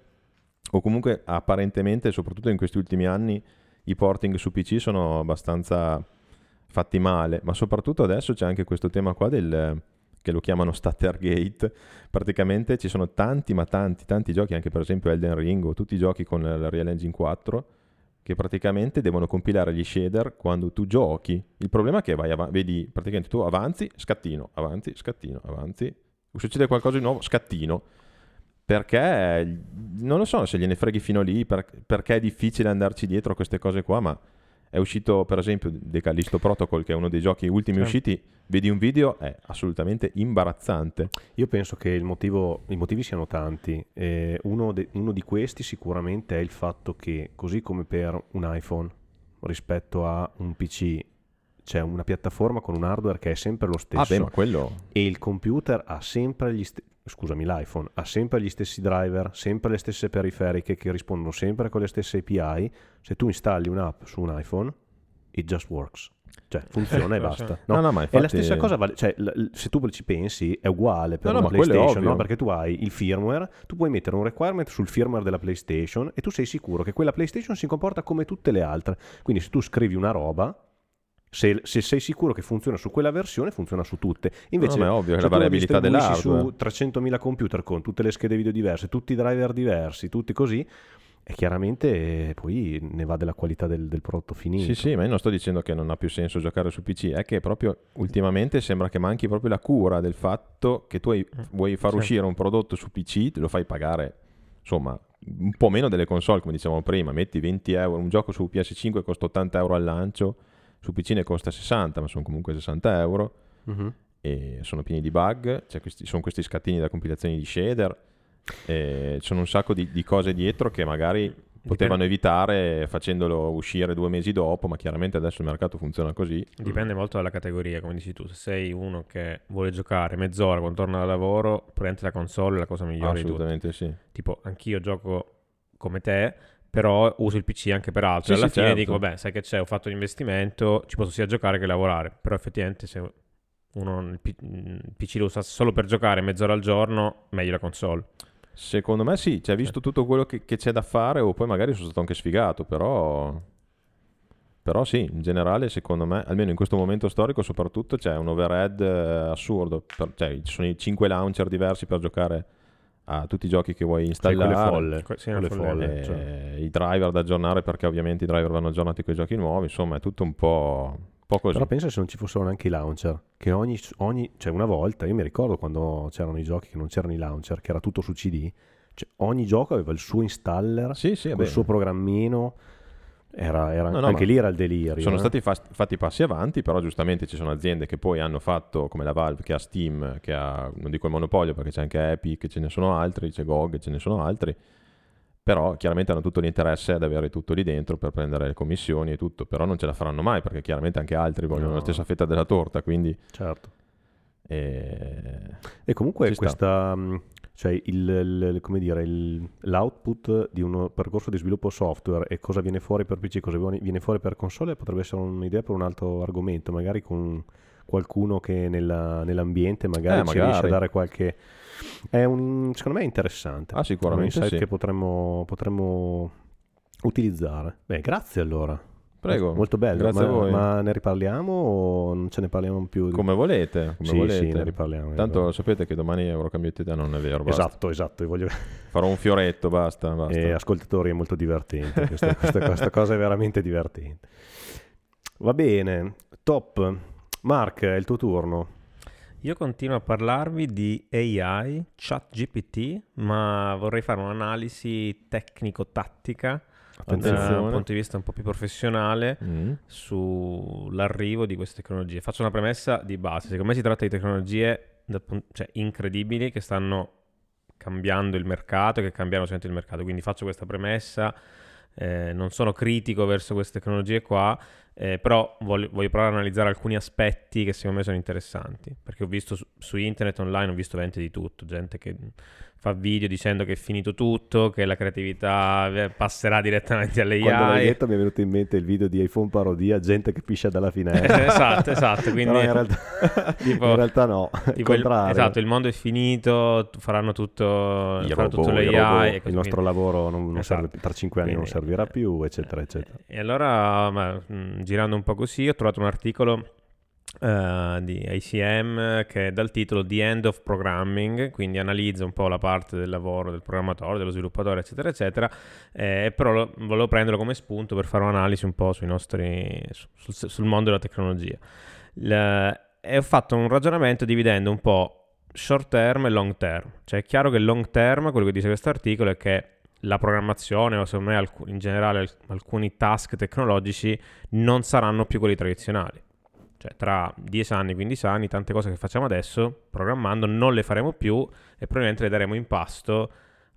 o comunque apparentemente, soprattutto in questi ultimi anni, i porting su P C sono abbastanza fatti male, ma soprattutto adesso c'è anche questo tema qua del, che lo chiamano Startergate, praticamente ci sono tanti ma tanti tanti giochi, anche per esempio Elden Ring o tutti i giochi con la Real Engine quattro, che praticamente devono compilare gli shader quando tu giochi. Il problema è che vai av- vedi praticamente tu avanzi, scattino, avanzi, scattino, avanzi, succede qualcosa di nuovo, scattino, perché non lo so se gliene freghi fino lì, per- perché è difficile andarci dietro a queste cose qua, ma è uscito per esempio The Callisto Protocol, che è uno dei giochi ultimi sì. usciti, vedi un video, è assolutamente imbarazzante. Io penso che il motivo, i motivi siano tanti, eh, uno, de, uno di questi sicuramente è il fatto che, così come per un iPhone rispetto a un P C, c'è una piattaforma con un hardware che è sempre lo stesso, ah, beh, ma quello... e il computer ha sempre gli stessi, scusami, l'iPhone ha sempre gli stessi driver, sempre le stesse periferiche che rispondono sempre con le stesse A P I. Se tu installi un'app su un iPhone, it just works, cioè funziona e basta. No, no, no, ma infatti... è la stessa cosa, vale, cioè, l- se tu ci pensi è uguale per no, una no, PlayStation, no? Perché tu hai il firmware, tu puoi mettere un requirement sul firmware della PlayStation e tu sei sicuro che quella PlayStation si comporta come tutte le altre. Quindi se tu scrivi una roba, Se, se sei sicuro che funziona su quella versione, funziona su tutte. Invece, no, è ovvio, la variabilità dell'hardware su trecentomila computer con tutte le schede video diverse, tutti i driver diversi, tutti così, E chiaramente poi ne va della qualità del, del prodotto finito. Sì, sì, ma io non sto dicendo che non ha più senso giocare su P C, è che proprio ultimamente sembra che manchi proprio la cura del fatto che tu hai, vuoi far uscire un prodotto su P C, te lo fai pagare, insomma, un po' meno delle console, come dicevamo prima, metti venti euro, un gioco su P S cinque costa ottanta euro al lancio, su P C ne costa sessanta, ma sono comunque sessanta euro, uh-huh. E sono pieni di bug, cioè questi, sono questi scattini da compilazioni di shader, e sono un sacco di, di cose dietro che magari potevano evitare facendolo uscire due mesi dopo, ma chiaramente adesso il mercato funziona così. Dipende molto dalla categoria, come dici tu. Se sei uno che vuole giocare mezz'ora quando torna da lavoro, prendete la console, è la cosa migliore. Assolutamente sì. Tipo, anch'io gioco come te, però uso il P C anche per altro. Sì, alla sì, fine certo. Dico, vabbè, sai che c'è, ho fatto un investimento, ci posso sia giocare che lavorare. Però effettivamente se uno il P C lo usa solo per giocare mezz'ora al giorno, meglio la console. Secondo me sì, cioè visto tutto quello che, che c'è da fare, o poi magari sono stato anche sfigato, però però sì, in generale secondo me, almeno in questo momento storico soprattutto, c'è un overhead assurdo, per, cioè ci sono i cinque launcher diversi per giocare a tutti i giochi che vuoi installare, cioè, con le folle, con, sì, con le folle, folle cioè. I driver da aggiornare, perché ovviamente i driver vanno aggiornati con i giochi nuovi, insomma è tutto un po'... Poco però penso se non ci fossero neanche i launcher, che ogni, ogni cioè una volta, io mi ricordo quando c'erano i giochi che non c'erano i launcher, che era tutto su C D, cioè ogni gioco aveva il suo installer, sì, sì, il suo programmino, era, era no, no, anche lì era il delirio. Sono eh? stati fa- fatti passi avanti, però giustamente ci sono aziende che poi hanno fatto, come la Valve che ha Steam, che ha, non dico il monopolio perché c'è anche Epic, ce ne sono altri, c'è G O G, ce ne sono altri, però chiaramente hanno tutto l'interesse ad avere tutto lì dentro per prendere le commissioni e tutto, però non ce la faranno mai perché chiaramente anche altri vogliono no. la stessa fetta della torta, quindi... Certo. E, e comunque questa, cioè il, il, come dire, il, l'output di un percorso di sviluppo software e cosa viene fuori per P C, cosa viene fuori per console, potrebbe essere un'idea per un altro argomento, magari con qualcuno che nella, nell'ambiente magari, eh, magari ci riesce a dare qualche... È un, secondo me è interessante. Ah, sicuramente è un insight sì. che potremmo, potremmo utilizzare. Beh, grazie allora. Prego. Molto bello. Grazie ma, a voi. Ma ne riparliamo o non ce ne parliamo più? Come volete. Come sì, volete. Sì, ne riparliamo. Tanto sapete che domani Eurocambiate Idea non è vero. Basta. Esatto, esatto. Io voglio... Farò un fioretto, basta. basta. E ascoltatori, è molto divertente. Questa, questa, questa cosa è veramente divertente. Va bene. Top. Mark, è il tuo turno. Io continuo a parlarvi di A I, ChatGPT, ma vorrei fare un'analisi tecnico-tattica da un punto di vista un po' più professionale mm. sull'arrivo di queste tecnologie. Faccio una premessa di base. Secondo me si tratta di tecnologie da, cioè, incredibili, che stanno cambiando il mercato, che cambiano sempre il mercato. Quindi faccio questa premessa. Eh, non sono critico verso queste tecnologie qua, eh, però voglio, voglio provare ad analizzare alcuni aspetti che secondo me sono interessanti, perché ho visto su, su internet online, ho visto veramente di tutto, gente che fa video dicendo che è finito tutto, che la creatività passerà direttamente alle A I. Quando l'hai detto mi è venuto in mente il video di iPhone parodia, gente che piscia dalla finestra. Esatto, esatto, quindi in realtà, tipo, in realtà no, il contrario. Il, esatto, il mondo è finito, faranno tutto, faranno tutto le A I, e così, il nostro quindi. Lavoro non, non esatto. serve, tra cinque anni quindi, non servirà più, eccetera, eccetera. E allora, ma, girando un po' così, ho trovato un articolo Uh, di I C M che dal titolo The End of Programming, quindi analizza un po' la parte del lavoro del programmatore, dello sviluppatore, eccetera eccetera, eh, però lo, volevo prenderlo come spunto per fare un'analisi un po' sui nostri sul, sul mondo della tecnologia. La, e ho fatto un ragionamento dividendo un po' short term e long term, cioè è chiaro che long term, quello che dice questo articolo, è che la programmazione, o secondo me alc- in generale alcuni task tecnologici non saranno più quelli tradizionali. Cioè tra dieci anni, quindici anni, tante cose che facciamo adesso programmando non le faremo più e probabilmente le daremo in pasto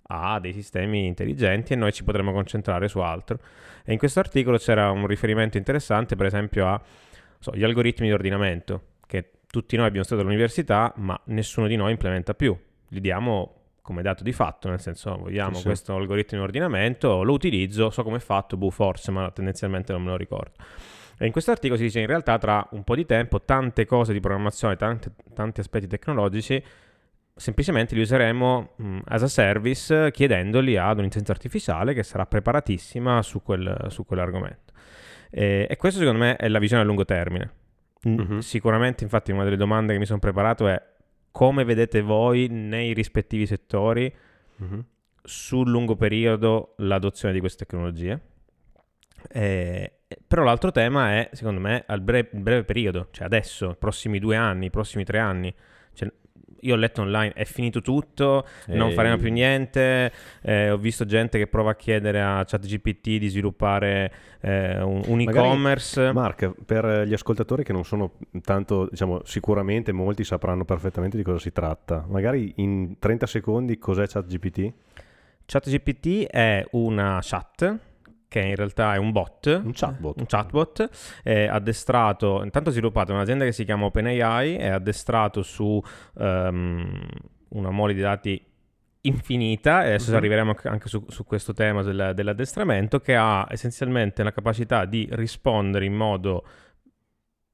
a dei sistemi intelligenti e noi ci potremo concentrare su altro. E in questo articolo c'era un riferimento interessante, per esempio a so, gli algoritmi di ordinamento, che tutti noi abbiamo studiato all'università ma nessuno di noi implementa più, li diamo come dato di fatto, nel senso vogliamo sì, sì. questo algoritmo di ordinamento, lo utilizzo, so come è fatto, boh forse, ma tendenzialmente non me lo ricordo. E in questo articolo si dice in realtà tra un po' di tempo tante cose di programmazione, tante, tanti aspetti tecnologici, semplicemente li useremo mh, as a service, chiedendoli ad un'intelligenza artificiale che sarà preparatissima su, quel, su quell'argomento. E, e questo secondo me è la visione a lungo termine. Mm-hmm. Sicuramente infatti una delle domande che mi sono preparato è: come vedete voi nei rispettivi settori mm-hmm. sul lungo periodo l'adozione di queste tecnologie. Eh, però l'altro tema è, secondo me, al breve, breve periodo, cioè adesso, i prossimi due anni, i prossimi tre anni. Cioè, io ho letto online, è finito tutto, Ehi. non faremo più niente. Eh, ho visto gente che prova a chiedere a ChatGPT di sviluppare eh, un, un Magari, e-commerce. Mark, per gli ascoltatori che non sono tanto, diciamo, sicuramente molti sapranno perfettamente di cosa si tratta. Magari in trenta secondi cos'è ChatGPT? ChatGPT è una chat che in realtà è un bot, un chatbot, un chatbot eh, addestrato, intanto sviluppato da un'azienda che si chiama OpenAI, è addestrato su um, una mole di dati infinita, e adesso uh-huh. arriveremo anche su, su questo tema del, dell'addestramento, che ha essenzialmente la capacità di rispondere in modo,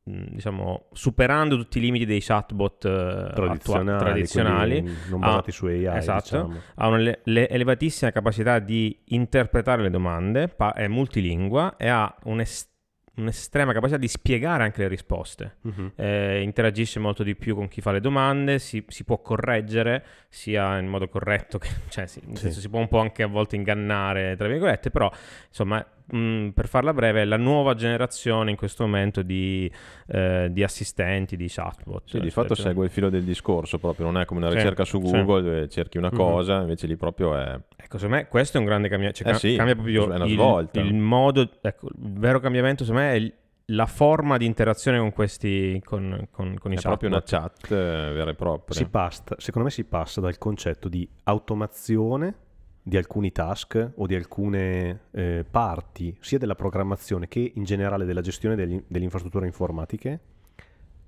diciamo, superando tutti i limiti dei chatbot tradizionali, attua- tradizionali non basati ha, su A I, esatto, diciamo. Ha un'elevatissima capacità di interpretare le domande, pa- è multilingua e ha un est- un'estrema capacità di spiegare anche le risposte. Uh-huh. Eh, interagisce molto di più con chi fa le domande, si, si può correggere sia in modo corretto che, cioè, si, nel sì. senso, si può un po' anche a volte ingannare, tra virgolette, però insomma, mh, per farla breve, è la nuova generazione in questo momento di, eh, di assistenti, di chatbot. Sì, cioè, di fatto segue il filo del discorso proprio, non è come una ricerca sì, su Google sì. dove cerchi una uh-huh. cosa, invece lì proprio è... Ecco, secondo me questo è un grande cambiamento, cioè, eh sì, cambia proprio è una svolta. Il, il modo, ecco, il vero cambiamento secondo me è il, la forma di interazione con questi, con, con, con i chatbot. È proprio una chat eh, vera e propria. Si passa, secondo me si passa dal concetto di automazione di alcuni task o di alcune eh, parti, sia della programmazione che in generale della gestione degli, delle infrastrutture informatiche,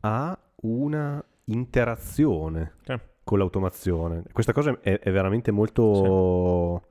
a una interazione okay. con l'automazione. Questa cosa è, è veramente molto... Sì.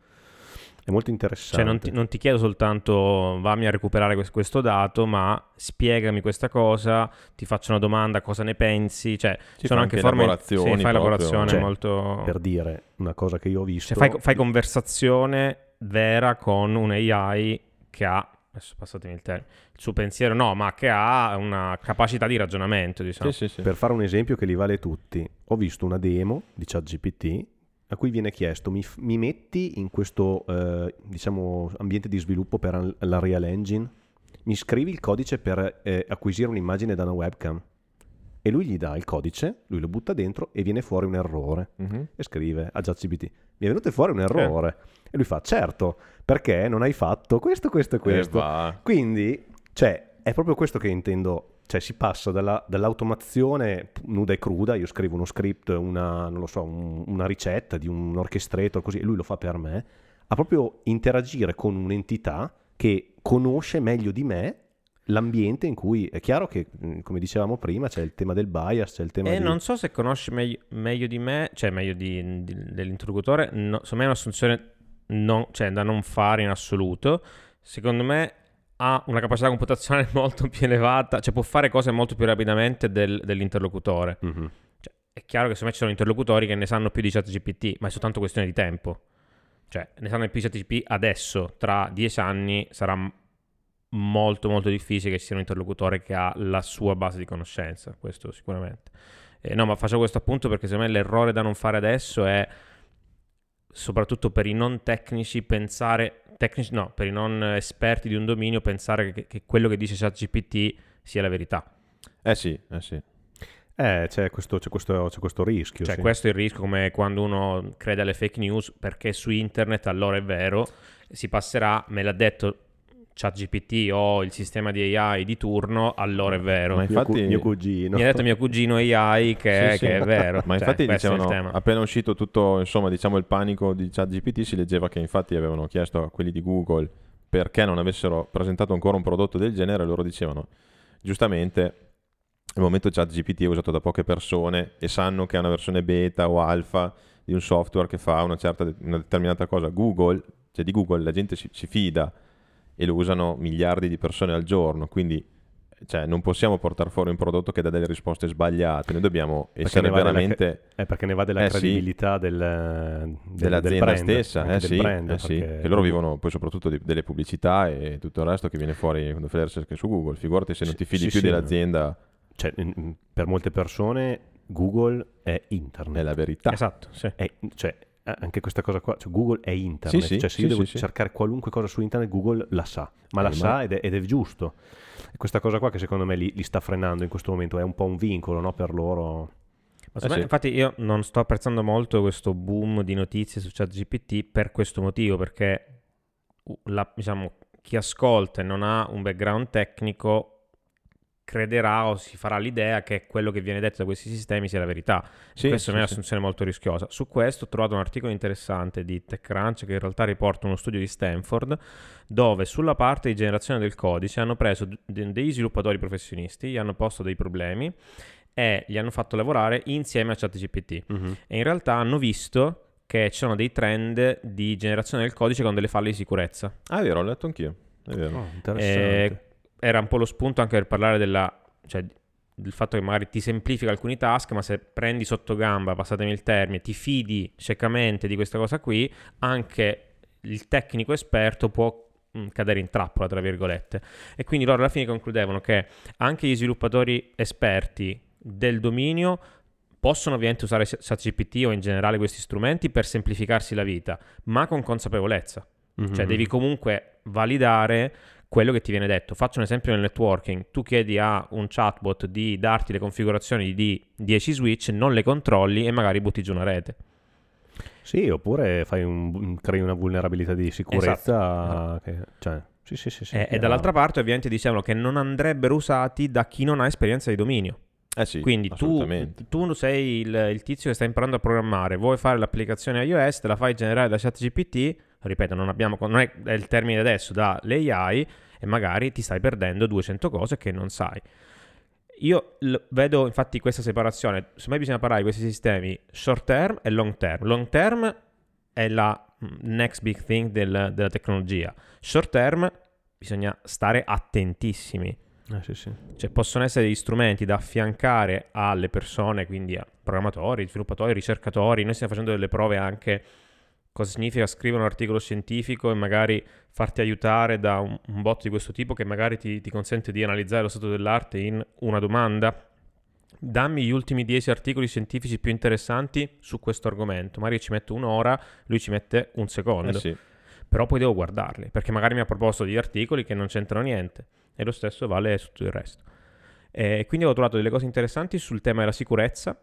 È molto interessante. Cioè non ti, non ti chiedo soltanto vammi a recuperare questo, questo dato, ma spiegami questa cosa, ti faccio una domanda, cosa ne pensi? Cioè ci sono anche forme di sì, fai elaborazione, cioè, molto... Per dire una cosa che io ho visto... Cioè, fai, fai conversazione vera con un A I che ha, adesso passatemi il termine, il suo pensiero no, ma che ha una capacità di ragionamento, diciamo. Sì, sì, sì. Per fare un esempio che li vale tutti, ho visto una demo di ChatGPT a cui viene chiesto mi, mi metti in questo eh, diciamo ambiente di sviluppo per la Real Engine, mi scrivi il codice per eh, acquisire un'immagine da una webcam, e lui gli dà il codice, lui lo butta dentro e viene fuori un errore mm-hmm. e scrive a ChatGPT mi è venuto fuori un errore eh. e lui fa certo perché non hai fatto questo questo e questo eh, quindi cioè è proprio questo che intendo. Cioè si passa dalla, dall'automazione nuda e cruda, io scrivo uno script, una, non lo so, un, una ricetta di un orchestrator così, e lui lo fa per me, a proprio interagire con un'entità che conosce meglio di me l'ambiente in cui, è chiaro che, come dicevamo prima, c'è il tema del bias, c'è il tema e di... non so se conosci meglio, meglio di me, cioè meglio di, di, dell'interlocutore, no, secondo me è un'assunzione non, cioè, da non fare in assoluto, secondo me ha una capacità computazionale molto più elevata, cioè può fare cose molto più rapidamente del, dell'interlocutore. Mm-hmm. Cioè, è chiaro che secondo me ci sono interlocutori che ne sanno più di ChatGPT, ma è soltanto questione di tempo. Cioè, ne sanno più di ChatGPT adesso, tra dieci anni sarà molto molto difficile che ci sia un interlocutore che ha la sua base di conoscenza, questo sicuramente. Eh, no, ma faccio questo appunto perché secondo me l'errore da non fare adesso è, soprattutto per i non tecnici, pensare... Tecnici, no, per i non esperti di un dominio pensare che, che quello che dice ChatGPT sia la verità. Eh sì, eh sì. Eh, c'è questo, c'è questo, c'è questo rischio. Cioè sì. Questo è il rischio, come quando uno crede alle fake news perché su internet allora è vero, si passerà, me l'ha detto ChatGPT o il sistema di A I di turno, allora è vero. Ma infatti mio, cu- mio cugino mi ha detto mio cugino A I che, sì, sì. che è vero. Ma cioè, infatti dicevano, appena uscito tutto, insomma, diciamo il panico di ChatGPT, si leggeva che infatti avevano chiesto a quelli di Google perché non avessero presentato ancora un prodotto del genere, e loro dicevano giustamente al momento ChatGPT è usato da poche persone e sanno che è una versione beta o alfa di un software che fa una certa una determinata cosa. Google, cioè di Google la gente si, si fida e lo usano miliardi di persone al giorno, quindi cioè, non possiamo portare fuori un prodotto che dà delle risposte sbagliate, noi dobbiamo perché essere veramente... Della... Eh, perché ne va della eh, credibilità sì. del, del, dell'azienda del brand, stessa, eh, del sì, brand, eh, perché... sì. E loro vivono poi soprattutto di, delle pubblicità e tutto il resto che viene fuori quando fai le ricerche su Google, figurati se non ti fidi sì, più sì, dell'azienda. Cioè, per molte persone Google è internet. È la verità. Esatto, sì. È, cioè, anche questa cosa qua, cioè Google è internet, sì, cioè se io sì, devo sì, cercare sì. qualunque cosa su internet Google la sa, ma la eh, sa ma... Ed, è, ed è giusto. E questa cosa qua che secondo me li, li sta frenando in questo momento, è un po' un vincolo, no, per loro. Ma eh, sì. Infatti io non sto apprezzando molto questo boom di notizie su ChatGPT per questo motivo, perché la, diciamo, chi ascolta e non ha un background tecnico crederà o si farà l'idea che quello che viene detto da questi sistemi sia la verità. Sì, questa sì, è un'assunzione sì. molto rischiosa. Su questo ho trovato un articolo interessante di TechCrunch che in realtà riporta uno studio di Stanford, dove sulla parte di generazione del codice hanno preso degli sviluppatori professionisti, gli hanno posto dei problemi e li hanno fatto lavorare insieme a ChatGPT. Mm-hmm. E in realtà hanno visto che ci sono dei trend di generazione del codice con delle falle di sicurezza. Ah, è vero, l'ho letto anch'io. È vero. Oh, interessante. E era un po' lo spunto anche per parlare della, cioè, del fatto che magari ti semplifica alcuni task, ma se prendi sotto gamba, passatemi il termine, ti fidi ciecamente di questa cosa qui, anche il tecnico esperto può cadere in trappola, tra virgolette. E quindi loro alla fine concludevano che anche gli sviluppatori esperti del dominio possono ovviamente usare ChatGPT o in generale questi strumenti per semplificarsi la vita, ma con consapevolezza. Mm-hmm. Cioè devi comunque validare quello che ti viene detto. Faccio un esempio nel networking: tu chiedi a un chatbot di darti le configurazioni di dieci switch, non le controlli e magari butti giù una rete. Sì, oppure fai un, crei una vulnerabilità di sicurezza. Esatto. Che, cioè, sì, sì, sì, sì, e, e dall'altra parte ovviamente dicevano che non andrebbero usati da chi non ha esperienza di dominio. Eh sì, quindi tu, tu sei il, il tizio che sta imparando a programmare, vuoi fare l'applicazione iOS, te la fai generare da ChatGPT. Ripeto, non abbiamo, non è, è il termine adesso, dalle A I, e magari ti stai perdendo duecento cose che non sai. Io l- vedo infatti questa separazione. Secondo me bisogna parlare di questi sistemi short term e long term. Long term è la next big thing del, della tecnologia. Short term bisogna stare attentissimi. Eh, sì, sì. Cioè possono essere degli strumenti da affiancare alle persone, quindi a programmatori, sviluppatori, ricercatori. Noi stiamo facendo delle prove anche. Cosa significa scrivere un articolo scientifico e magari farti aiutare da un, un bot di questo tipo che magari ti, ti consente di analizzare lo stato dell'arte in una domanda? Dammi gli ultimi dieci articoli scientifici più interessanti su questo argomento. Magari ci metto un'ora, lui ci mette un secondo. Eh sì. Però poi devo guardarli, perché magari mi ha proposto degli articoli che non c'entrano niente. E lo stesso vale su tutto il resto. E quindi ho trovato delle cose interessanti sul tema della sicurezza,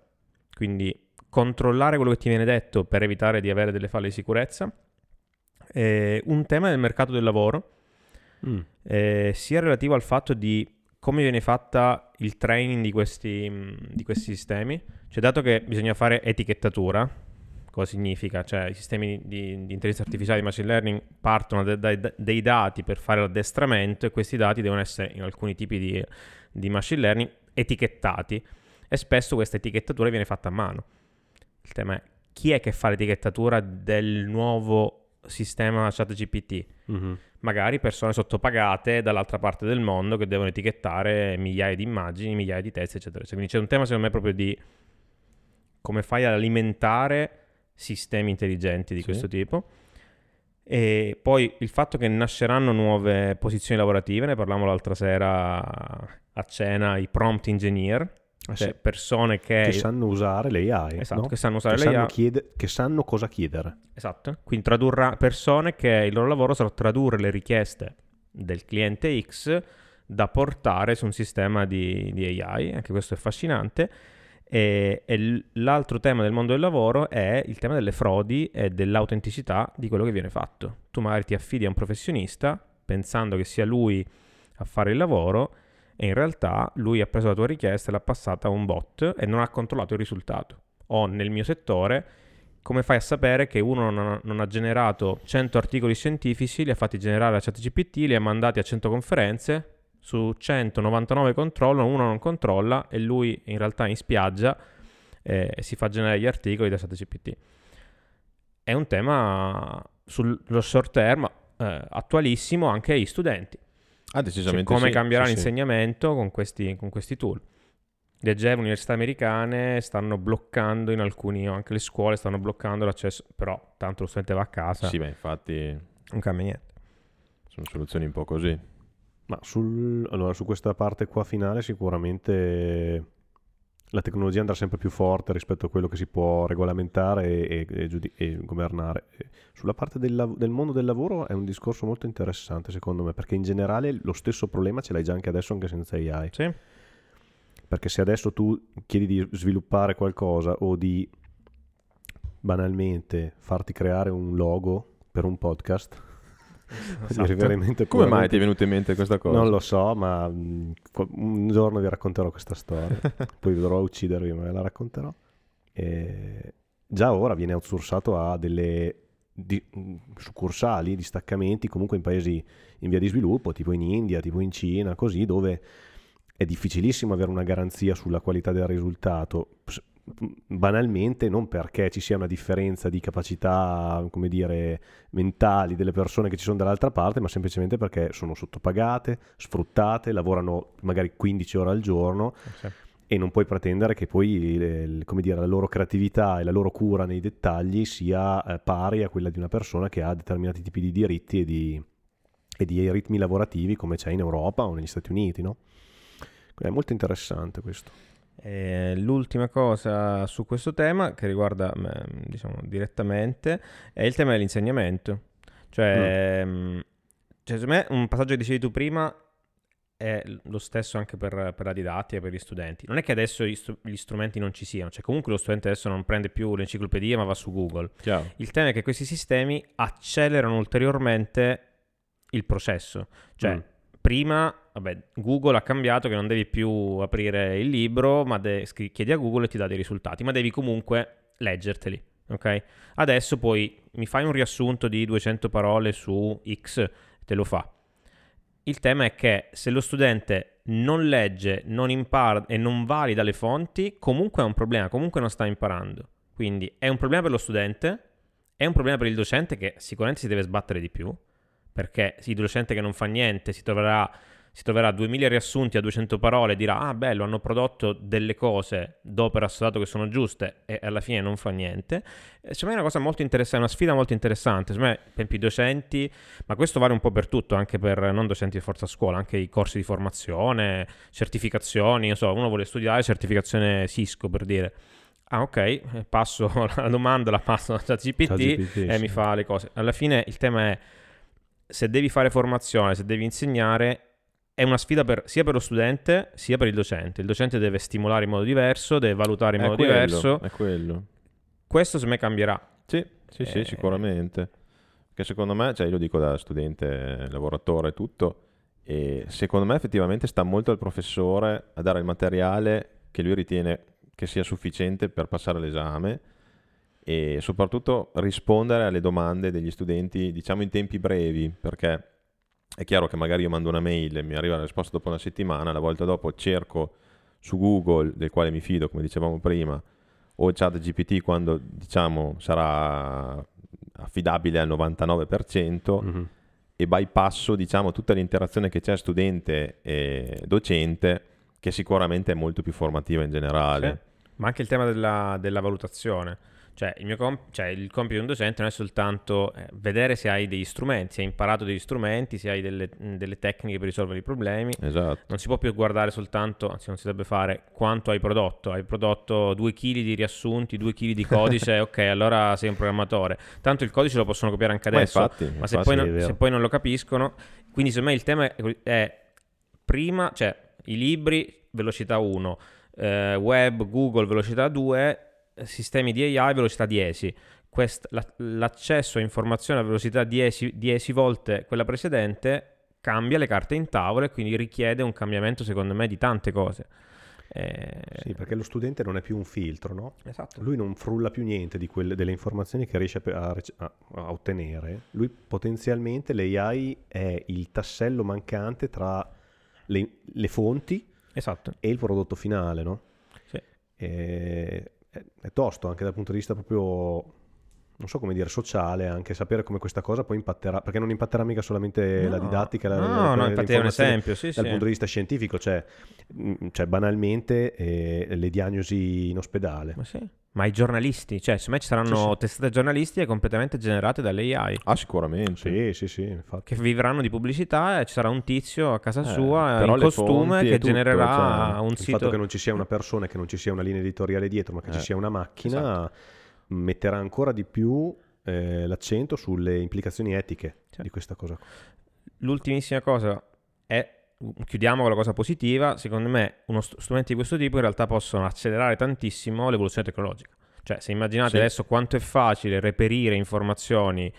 quindi controllare quello che ti viene detto per evitare di avere delle falle di sicurezza. Eh, un tema del mercato del lavoro, mm. eh, sia relativo al fatto di come viene fatta il training di questi, di questi sistemi. Cioè, dato che bisogna fare etichettatura, cosa significa? Cioè, i sistemi di, di intelligenza artificiale, di machine learning, partono da, da, da, dei dati per fare l'addestramento, e questi dati devono essere, in alcuni tipi di, di machine learning, etichettati. E spesso questa etichettatura viene fatta a mano. Il tema è: chi è che fa l'etichettatura del nuovo sistema ChatGPT? Mm-hmm. Magari persone sottopagate dall'altra parte del mondo che devono etichettare migliaia di immagini, migliaia di testi, eccetera. Quindi c'è un tema, secondo me, proprio di come fai ad alimentare sistemi intelligenti di sì. questo tipo. E poi il fatto che nasceranno nuove posizioni lavorative, ne parlavamo l'altra sera a cena, i prompt engineer. Cioè, sì. persone che... che sanno usare le A I, esatto, no? che sanno usare che le sanno A I, chiede... che sanno cosa chiedere, esatto. Quindi tradurrà persone che il loro lavoro sarà tradurre le richieste del cliente X da portare su un sistema di, di A I. Anche questo è affascinante. E, e l'altro tema del mondo del lavoro è il tema delle frodi e dell'autenticità di quello che viene fatto. Tu magari ti affidi a un professionista pensando che sia lui a fare il lavoro, e in realtà lui ha preso la tua richiesta e l'ha passata a un bot e non ha controllato il risultato. O nel mio settore, come fai a sapere che uno non ha, non ha generato cento articoli scientifici, li ha fatti generare a ChatGPT, li ha mandati a cento conferenze, su centonovantanove controllano, uno non controlla e lui in realtà in spiaggia eh, si fa generare gli articoli da ChatGPT. È un tema sullo short term eh, attualissimo anche agli studenti. Ah, decisamente cioè, come sì, cambierà sì, l'insegnamento sì. Con, questi, con questi tool. Leggevo, università americane stanno bloccando in alcuni, anche le scuole stanno bloccando l'accesso, però tanto lo studente va a casa. Sì, beh, infatti non cambia niente. Sono soluzioni un po' così. Ma sul, allora, su questa parte qua finale sicuramente la tecnologia andrà sempre più forte rispetto a quello che si può regolamentare e, e, e, giudi- e governare. Sulla parte del, lav- del mondo del lavoro è un discorso molto interessante secondo me, perché in generale lo stesso problema ce l'hai già anche adesso, anche senza A I. Sì. Perché se adesso tu chiedi di sviluppare qualcosa o di banalmente farti creare un logo per un podcast... Esatto. Come mai ti è venuta in mente questa cosa? Non lo so, ma un giorno vi racconterò questa storia. Poi dovrò uccidervi, ma ve la racconterò. E già ora viene outsourcato a delle di- succursali, distaccamenti comunque in paesi in via di sviluppo, tipo in India, tipo in Cina, così, dove è difficilissimo avere una garanzia sulla qualità del risultato. Banalmente non perché ci sia una differenza di capacità, come dire, mentali delle persone che ci sono dall'altra parte, ma semplicemente perché sono sottopagate, sfruttate, lavorano magari quindici ore al giorno. Sì. E non puoi pretendere che poi, come dire, la loro creatività e la loro cura nei dettagli sia pari a quella di una persona che ha determinati tipi di diritti e di, e di ritmi lavorativi come c'è in Europa o negli Stati Uniti, no? Quindi è molto interessante questo. E l'ultima cosa su questo tema che riguarda, diciamo, direttamente è il tema dell'insegnamento. Cioè, mm. cioè secondo me un passaggio che dicevi tu prima è lo stesso anche per, per la didattica, per gli studenti. Non è che adesso gli, str- gli strumenti non ci siano, cioè comunque lo studente adesso non prende più l'enciclopedia ma va su Google. Ciao. Il tema è che questi sistemi accelerano ulteriormente il processo. Cioè mm. prima, vabbè, Google ha cambiato che non devi più aprire il libro, ma de- chiedi a Google e ti dà dei risultati, ma devi comunque leggerteli, ok? Adesso poi mi fai un riassunto di duecento parole su X, te lo fa. Il tema è che se lo studente non legge, non impara e non valida le fonti, comunque è un problema, comunque non sta imparando. Quindi è un problema per lo studente, è un problema per il docente che sicuramente si deve sbattere di più, perché il docente che non fa niente si troverà, si troverà duemila riassunti a duecento parole e dirà ah bello, hanno prodotto delle cose do per assodato che sono giuste, e alla fine non fa niente. Secondo me è una cosa molto interessante, una sfida molto interessante. Secondo me per i docenti, ma questo vale un po' per tutto, anche per non docenti di forza scuola, anche i corsi di formazione, certificazioni, non so, uno vuole studiare certificazione Cisco per dire. Ah ok, passo la domanda, la passo a ChatGPT e sì. mi fa le cose. Alla fine il tema è: se devi fare formazione, se devi insegnare, è una sfida per, sia per lo studente sia per il docente. Il docente deve stimolare in modo diverso, deve valutare in è modo quello, diverso. È quello. Questo secondo me cambierà. Sì, sì, eh... sì, sicuramente. Perché secondo me, cioè io lo dico da studente, lavoratore e tutto, e secondo me effettivamente sta molto al professore a dare il materiale che lui ritiene che sia sufficiente per passare l'esame, e soprattutto rispondere alle domande degli studenti, diciamo, in tempi brevi, perché è chiaro che magari io mando una mail e mi arriva la risposta dopo una settimana, la volta dopo cerco su Google, del quale mi fido come dicevamo prima, o ChatGPT quando, diciamo, sarà affidabile al novantanove per cento, mm-hmm. e bypasso, diciamo, tutta l'interazione che c'è studente e docente, che sicuramente è molto più formativa in generale. Sì. Ma anche il tema della, della valutazione. Cioè il, mio comp- cioè il compito di un docente non è soltanto eh, vedere se hai degli strumenti, se hai imparato degli strumenti, se hai delle, delle tecniche per risolvere i problemi. Esatto. Non si può più guardare soltanto, anzi non si dovrebbe fare, quanto hai prodotto. Hai prodotto due chili di riassunti, due chili di codice, ok, allora sei un programmatore. Tanto il codice lo possono copiare anche adesso, ma, infatti, ma se, poi non, se poi non lo capiscono. Quindi secondo me il tema è, è prima, cioè i libri, velocità uno, eh, web, Google, velocità due, sistemi di A I velocità dieci. Quest, la, l'accesso a informazione a velocità dieci, dieci volte quella precedente cambia le carte in tavola e quindi richiede un cambiamento secondo me di tante cose. Eh... Sì, perché lo studente non è più un filtro, no? Esatto. Lui non frulla più niente di quelle, delle informazioni che riesce a, a, a ottenere. Lui potenzialmente, l'A I è il tassello mancante tra le, le fonti, esatto, e il prodotto finale, no? Sì. E... è tosto anche dal punto di vista proprio non so come dire, sociale, anche sapere come questa cosa poi impatterà, perché non impatterà mica solamente no. la didattica, no, la, no, la, no, infatti è un esempio, sì, dal sì. punto di vista scientifico, cioè, mh, cioè banalmente eh, le diagnosi in ospedale. Ma sì. Ma i giornalisti, cioè secondo me ci saranno sì, sì. testate giornalistiche completamente generate dall'A I. Ah, sicuramente. Sì, sì, sì, infatti. Che vivranno di pubblicità e ci sarà un tizio a casa eh, sua in costume che tutto, genererà cioè, un il sito. Il fatto che non ci sia una persona, che non ci sia una linea editoriale dietro, ma che eh, ci sia una macchina, esatto. metterà ancora di più eh, l'accento sulle implicazioni etiche cioè. di questa cosa. L'ultimissima cosa è... chiudiamo con la cosa positiva. Secondo me uno st- strumenti di questo tipo in realtà possono accelerare tantissimo l'evoluzione tecnologica, cioè se immaginate sì. adesso quanto è facile reperire informazioni,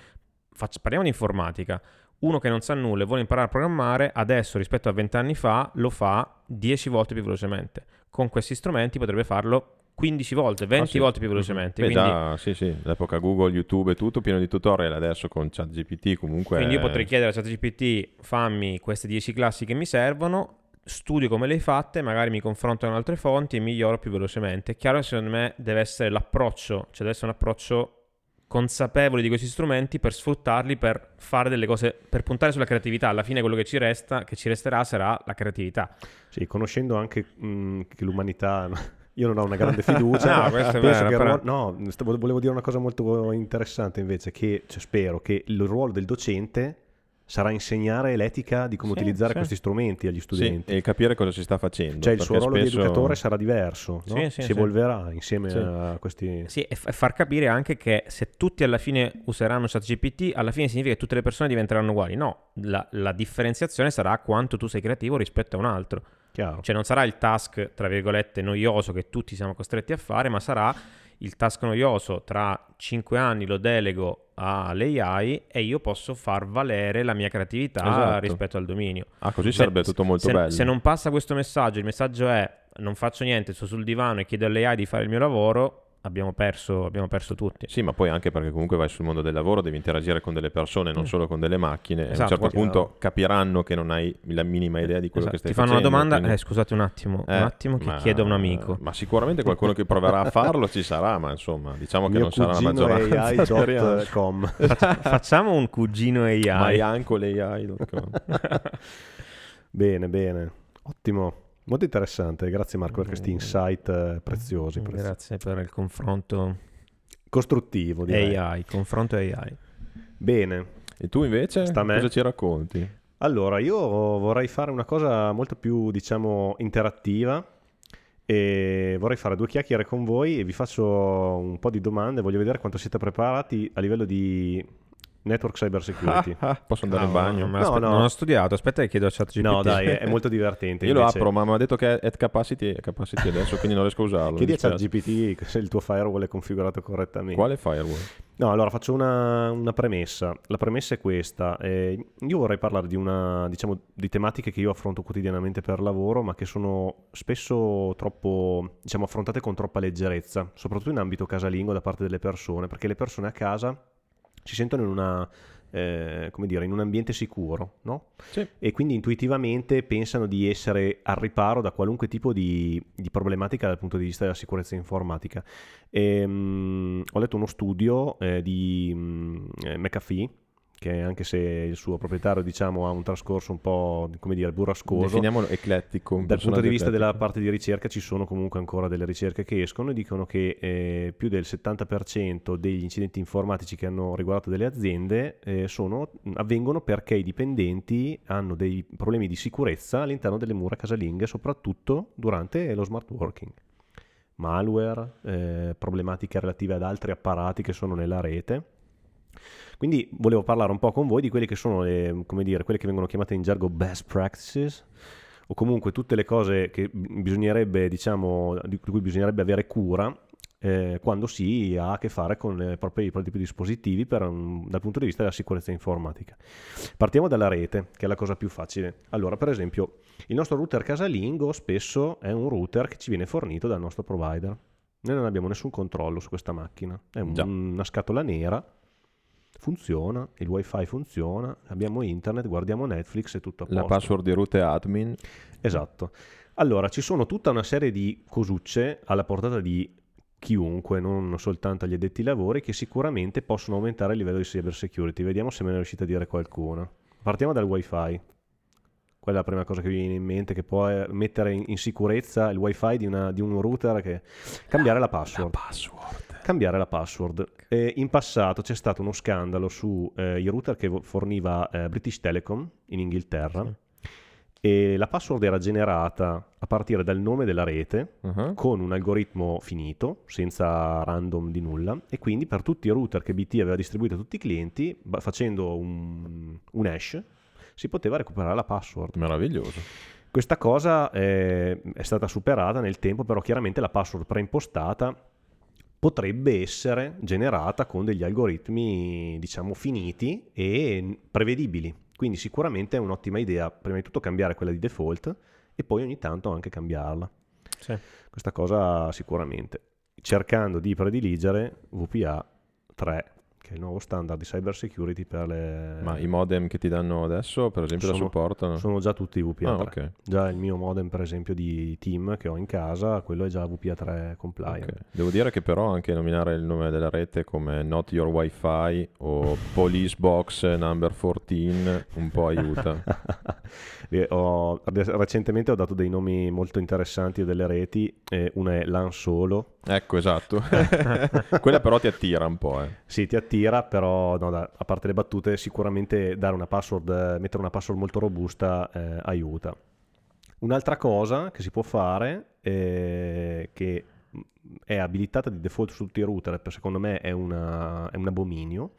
Fac- parliamo di informatica, uno che non sa nulla e vuole imparare a programmare adesso rispetto a vent'anni fa lo fa dieci volte più velocemente, con questi strumenti potrebbe farlo quindici volte, venti ah, sì. volte più velocemente. Beh, quindi... da, sì, sì, l'epoca Google, YouTube e tutto pieno di tutorial, adesso con ChatGPT comunque. Quindi io potrei chiedere a ChatGPT: fammi queste dieci classi che mi servono, studio come le hai fatte, magari mi confronto con altre fonti e miglioro più velocemente. È chiaro che secondo me deve essere l'approccio, cioè deve essere un approccio consapevoli di questi strumenti per sfruttarli, per fare delle cose, per puntare sulla creatività. Alla fine quello che ci resta, che ci resterà, sarà la creatività. Sì, conoscendo anche mh, che l'umanità... Io non ho una grande fiducia, no, penso vera, che però... no, volevo dire una cosa molto interessante invece, che cioè, spero che il ruolo del docente sarà insegnare l'etica di come sì, utilizzare sì. questi strumenti agli studenti sì, e capire cosa si sta facendo. Cioè il suo ruolo spesso... di educatore sarà diverso, no? sì, sì, si evolverà sì. insieme sì. a questi... Sì, e far capire anche che se tutti alla fine useranno ChatGPT, alla fine significa che tutte le persone diventeranno uguali. No, la, la differenziazione sarà quanto tu sei creativo rispetto a un altro. Chiaro. Cioè non sarà il task, tra virgolette, noioso che tutti siamo costretti a fare, ma sarà il task noioso, tra cinque anni lo delego all'A I e io posso far valere la mia creatività esatto. rispetto al dominio. Ah, così sarebbe se, tutto molto se, bello. Se non passa questo messaggio, il messaggio è non faccio niente, sto sul divano e chiedo all'A I di fare il mio lavoro... Abbiamo perso, abbiamo perso tutti. Sì, ma poi anche perché comunque vai sul mondo del lavoro, devi interagire con delle persone, non solo con delle macchine. Esatto, a un certo punto no. capiranno che non hai la minima idea di quello esatto. che stai facendo. Ti fanno facendo, una domanda, quindi... eh, scusate un attimo, eh, un attimo che ma... chiedo a un amico. Ma sicuramente qualcuno che proverà a farlo ci sarà, ma insomma, diciamo che non sarà la maggioranza. Faccia, facciamo un cugino A I. Maianco l'A I punto com Bene, bene, ottimo. Molto interessante, grazie Marco per questi insight preziosi. Grazie per il confronto costruttivo, direi. A I, confronto A I. Bene. E tu invece Sta cosa me. ci racconti? Allora, io vorrei fare una cosa molto più, diciamo, interattiva e vorrei fare due chiacchiere con voi e vi faccio un po' di domande, voglio vedere quanto siete preparati a livello di network cyber security. Ah, ah, posso andare no, in bagno? No, aspe- no. Non ho studiato, aspetta che chiedo a ChatGPT. No dai, è molto divertente. Io invece... lo apro, ma mi ha detto che è at capacity, è capacity adesso, quindi non riesco a usarlo. Chiedi a ChatGPT se il tuo firewall è configurato correttamente. Quale firewall? No, allora faccio una, una premessa. La premessa è questa. Eh, io vorrei parlare di una, diciamo, di tematiche che io affronto quotidianamente per lavoro, ma che sono spesso troppo, diciamo, affrontate con troppa leggerezza, soprattutto in ambito casalingo da parte delle persone, perché le persone a casa si sentono in una eh, come dire in un ambiente sicuro, no? Sì. E quindi intuitivamente pensano di essere al riparo da qualunque tipo di, di problematica dal punto di vista della sicurezza informatica. E, mh, ho letto uno studio eh, di mh, McAfee, che anche se il suo proprietario, diciamo, ha un trascorso un po', come dire, burrascoso, definiamolo eclettico, dal punto di vista eclettico. Della parte di ricerca ci sono comunque ancora delle ricerche che escono e dicono che eh, più del settanta per cento degli incidenti informatici che hanno riguardato delle aziende eh, sono, avvengono perché i dipendenti hanno dei problemi di sicurezza all'interno delle mura casalinghe, soprattutto durante lo smart working. Malware, eh, problematiche relative ad altri apparati che sono nella rete. Quindi volevo parlare un po' con voi di quelle che sono le, come dire, quelle che vengono chiamate in gergo best practices, o comunque tutte le cose che bisognerebbe, diciamo, di cui bisognerebbe avere cura eh, quando si ha a che fare con le proprie, i propri dispositivi per un, dal punto di vista della sicurezza informatica. Partiamo dalla rete, che è la cosa più facile. Allora, per esempio, il nostro router casalingo spesso è un router che ci viene fornito dal nostro provider. Noi non abbiamo nessun controllo su questa macchina, è un, una scatola nera. Funziona, il wifi funziona, abbiamo internet, guardiamo Netflix e tutto a posto. La password di root è admin. Esatto. Allora, ci sono tutta una serie di cosucce alla portata di chiunque, non soltanto agli addetti ai lavori, che sicuramente possono aumentare il livello di cyber security. Vediamo se me ne è riuscito a dire qualcuno. Partiamo dal wifi. Quella è la prima cosa che mi viene in mente, che può mettere in sicurezza il wifi di, una, di un router. Che... cambiare la, la password. La password. Cambiare la password. E in passato c'è stato uno scandalo sui eh, router che forniva eh, British Telecom in Inghilterra. Sì. E la password era generata a partire dal nome della rete, uh-huh. con un algoritmo finito, senza random di nulla, e quindi per tutti i router che B T aveva distribuito a tutti i clienti, ba- facendo un, un hash, si poteva recuperare la password. Meraviglioso. Questa cosa è, è stata superata nel tempo, però chiaramente la password preimpostata potrebbe essere generata con degli algoritmi, diciamo, finiti e prevedibili. Quindi sicuramente è un'ottima idea, prima di tutto cambiare quella di default e poi ogni tanto anche cambiarla. Sì. Questa cosa sicuramente. Cercando di prediligere W P A tre, che è il nuovo standard di cyber security per le... Ma i modem che ti danno adesso, per esempio, sono, la supportano? Sono già tutti W P A tre. Ah, okay. Già il mio modem, per esempio, di Team che ho in casa, quello è già W P A tre compliant. Okay. Devo dire che però anche nominare il nome della rete come Not Your Wi-Fi o Police Box Number quattordici un po' aiuta. ho, recentemente ho dato dei nomi molto interessanti delle reti, eh, una è LAN Solo. Ecco, esatto. Quella però ti attira un po'. Eh. Sì, ti attira, però no, da, a parte le battute, sicuramente dare una password, mettere una password molto robusta eh, aiuta. Un'altra cosa che si può fare, eh, che è abilitata di default su tutti i router, secondo me è, una, è un abominio,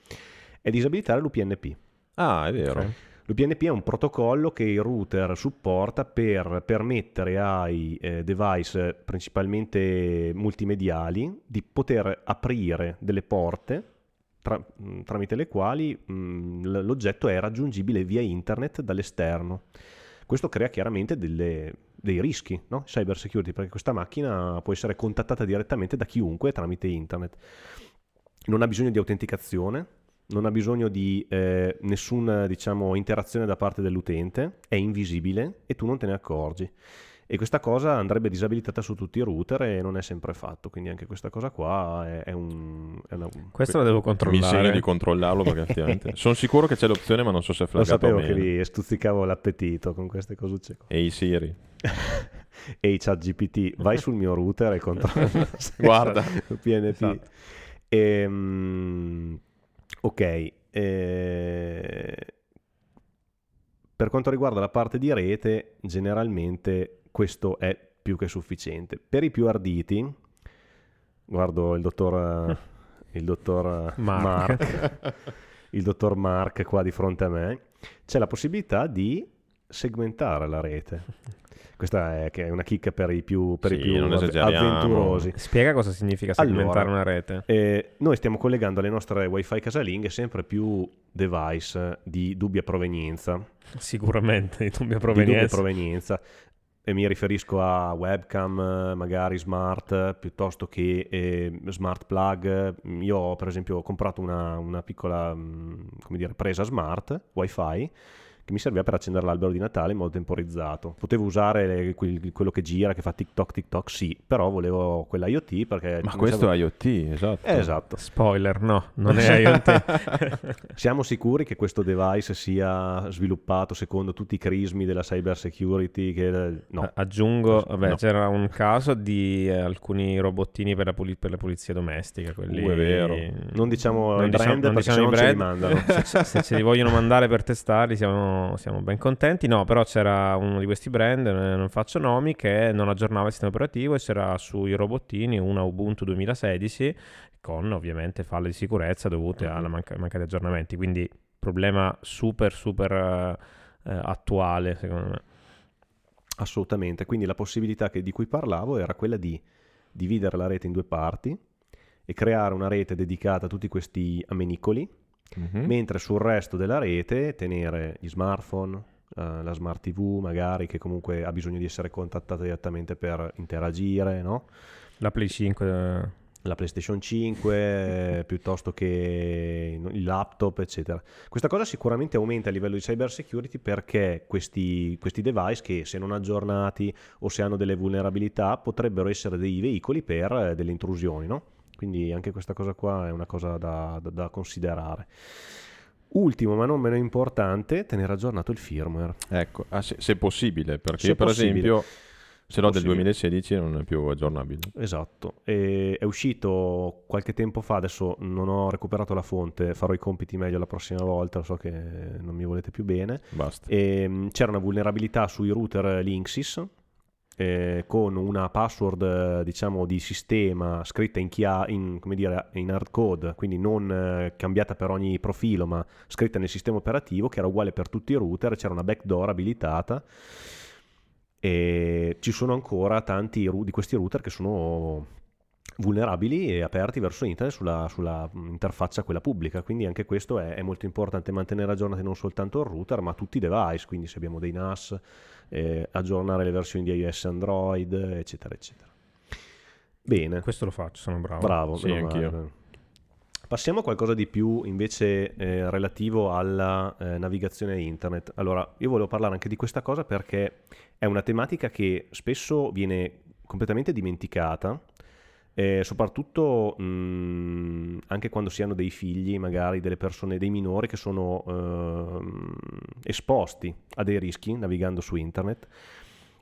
è disabilitare l'U P N P. Ah, è vero. Okay. L'U P N P è un protocollo che il router supporta per permettere ai eh, device principalmente multimediali di poter aprire delle porte tra, mh, tramite le quali mh, l'oggetto è raggiungibile via internet dall'esterno. Questo crea chiaramente delle, dei rischi, no? Cyber security, perché questa macchina può essere contattata direttamente da chiunque tramite internet. Non ha bisogno di autenticazione. Non ha bisogno di eh, nessuna, diciamo, interazione da parte dell'utente, è invisibile e tu non te ne accorgi. E questa cosa andrebbe disabilitata su tutti i router e non è sempre fatto, quindi anche questa cosa qua è, è un... È una, questa que- la devo controllare. Mi segno di controllarlo perché sono sicuro che c'è l'opzione, ma non so se è flaggata o meno. Lo sapevo che vi stuzzicavo l'appetito con queste cosucce qua. Ehi Siri. Ehi ChatGPT, vai sul mio router e controlla. Guarda. P N P. Esatto. Ehm... Ok, eh, per quanto riguarda la parte di rete, generalmente questo è più che sufficiente. Per i più arditi, guardo il dottor, il dottor Mark. Mark, il dottor Mark qua di fronte a me, c'è la possibilità di segmentare la rete. Questa è, che è una chicca per i più, per sì, i più avventurosi. Spiega cosa significa segmentare allora, una rete. Eh, noi stiamo collegando alle nostre wifi casalinghe sempre più device di dubbia provenienza. Sicuramente di dubbia provenienza. Di dubbia provenienza. E mi riferisco a webcam, magari smart, piuttosto che eh, smart plug. Io ho, per esempio, ho comprato una, una piccola come dire, presa smart wifi, che mi serviva per accendere l'albero di Natale in modo temporizzato. Potevo usare le, que- quello che gira, che fa TikTok, TikTok, sì, però volevo quella I O T perché... Ma questo è I O T, esatto. Eh, esatto. Spoiler, no, non è I O T. Siamo sicuri che questo device sia sviluppato secondo tutti i crismi della cyber security? Che... No. Aggiungo, vabbè, no. C'era un caso di alcuni robottini per la, puli- per la pulizia domestica. Quelli... Uh, è vero. Non diciamo non brand, diciamo, perché non diciamo i brand. Ce li mandano. se, se ce li vogliono mandare per testarli, siamo... siamo ben contenti. No, però c'era uno di questi brand, non faccio nomi, che non aggiornava il sistema operativo e c'era sui robottini una Ubuntu duemilasedici con ovviamente falle di sicurezza dovute alla manca- mancati aggiornamenti, quindi problema super super eh, attuale secondo me. Assolutamente, quindi la possibilità che, di cui parlavo era quella di dividere la rete in due parti e creare una rete dedicata a tutti questi amenicoli. Mm-hmm. Mentre sul resto della rete tenere gli smartphone, eh, la smart tivù magari, che comunque ha bisogno di essere contattata direttamente per interagire, no? La Play cinque, la PlayStation cinque piuttosto che il laptop, eccetera. Questa cosa sicuramente aumenta a livello di cyber security, perché questi, questi device che, se non aggiornati o se hanno delle vulnerabilità, potrebbero essere dei veicoli per delle intrusioni, no? Quindi anche questa cosa qua è una cosa da, da, da considerare. Ultimo, ma non meno importante, tenere aggiornato il firmware. Ecco, ah, se, se possibile, perché se per possibile. esempio... se no del duemilasedici non è più aggiornabile. Esatto, e è uscito qualche tempo fa, adesso non ho recuperato la fonte, farò i compiti meglio la prossima volta, lo so che non mi volete più bene. Basta. E c'era una vulnerabilità sui router Linksys, eh, con una password, diciamo, di sistema scritta in, chia- in, come dire, in hard code, quindi non eh, cambiata per ogni profilo, ma scritta nel sistema operativo, che era uguale per tutti i router. C'era una backdoor abilitata. E ci sono ancora tanti di questi router che sono vulnerabili e aperti verso internet sulla, sulla interfaccia quella pubblica, quindi anche questo è, è molto importante mantenere aggiornati non soltanto il router ma tutti i device, quindi se abbiamo dei N A S, eh, aggiornare le versioni di iOS, Android, eccetera eccetera. Bene, questo lo faccio, sono bravo. Bravo, sì, anch'io. Passiamo a qualcosa di più invece eh, relativo alla eh, navigazione internet. Allora, io volevo parlare anche di questa cosa perché è una tematica che spesso viene completamente dimenticata, eh, soprattutto mh, anche quando si hanno dei figli, magari delle persone, dei minori che sono eh, esposti a dei rischi navigando su internet,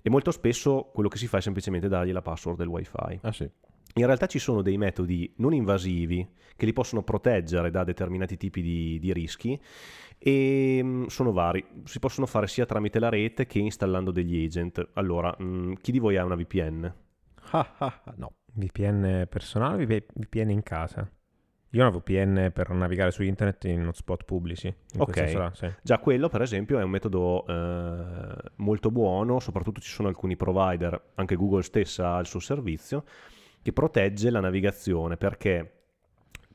e molto spesso quello che si fa è semplicemente dargli la password del wifi. Ah sì. In realtà ci sono dei metodi non invasivi che li possono proteggere da determinati tipi di, di rischi, e sono vari. Si possono fare sia tramite la rete che installando degli agent. Allora, chi di voi ha una V P N? Ah, ah, no. V P N personale o V P N in casa? Io ho una V P N per navigare su internet in hotspot pubblici. In ok, sarà, sì. Già quello per esempio è un metodo eh, molto buono, soprattutto ci sono alcuni provider, anche Google stessa ha il suo servizio, che protegge la navigazione perché,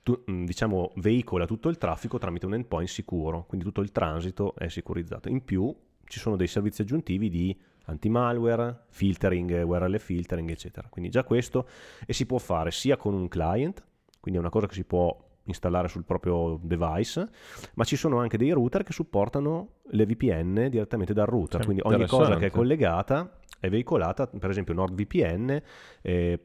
tu, diciamo, veicola tutto il traffico tramite un endpoint sicuro, quindi tutto il transito è sicurizzato. In più ci sono dei servizi aggiuntivi di anti-malware, filtering, U R L filtering, eccetera. Quindi già questo, e si può fare sia con un client, quindi è una cosa che si può installare sul proprio device, ma ci sono anche dei router che supportano le V P N direttamente dal router, cioè, quindi ogni cosa che è collegata è veicolata. Per esempio NordVPN eh,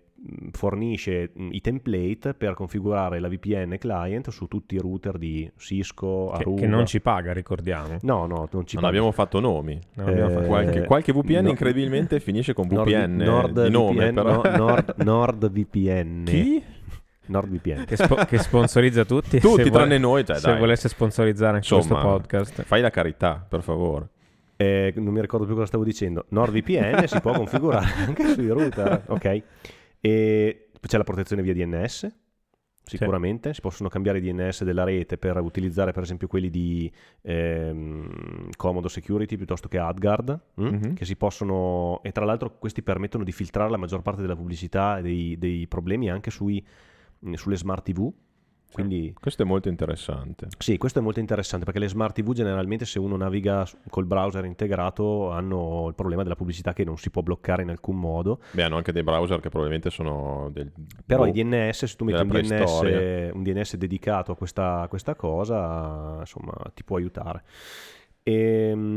fornisce i template per configurare la V P N client su tutti i router di Cisco, Aruba. Che, che non ci paga, ricordiamo. No, no, non ci non paga. Abbiamo fatto nomi. Non eh, abbiamo fatto... Qualche, qualche V P N no. incredibilmente finisce con V P N Nord, Nord di nome, V P N, però. No, Nord, NordVPN. Chi? NordVPN che, spo- che sponsorizza tutti. Tutti tranne vuole, noi. Cioè, se dai. volesse sponsorizzare anche Insomma, questo podcast. Fai la carità, per favore. Eh, non mi ricordo più cosa stavo dicendo. NordVPN si può configurare anche sui router. Ok. E c'è la protezione via D N S, sicuramente. Sì. Si possono cambiare i D N S della rete per utilizzare per esempio quelli di ehm, Comodo Security piuttosto che AdGuard, mm-hmm. che si possono, e tra l'altro questi permettono di filtrare la maggior parte della pubblicità e dei, dei problemi anche sui, sulle smart T V. Quindi, questo è molto interessante. Sì, questo è molto interessante perché le smart T V generalmente, se uno naviga col browser integrato, hanno il problema della pubblicità che non si può bloccare in alcun modo. Beh, hanno anche dei browser che probabilmente sono del... Però oh, i D N S, se tu metti un D N S, un D N S dedicato a questa, a questa cosa, insomma, ti può aiutare. Ehm...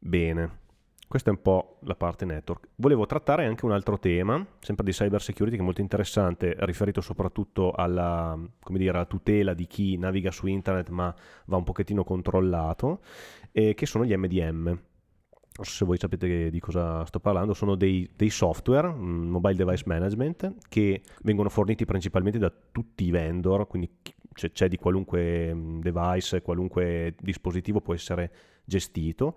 Bene. Questa è un po' la parte network. Volevo trattare anche un altro tema, sempre di cyber security, che è molto interessante, riferito soprattutto alla, come dire, alla tutela di chi naviga su internet ma va un pochettino controllato, eh, che sono gli M D M. Non so se voi sapete di cosa sto parlando. Sono dei, dei software, mobile device management, che vengono forniti principalmente da tutti i vendor, quindi c'è, c'è di qualunque device, qualunque dispositivo può essere gestito,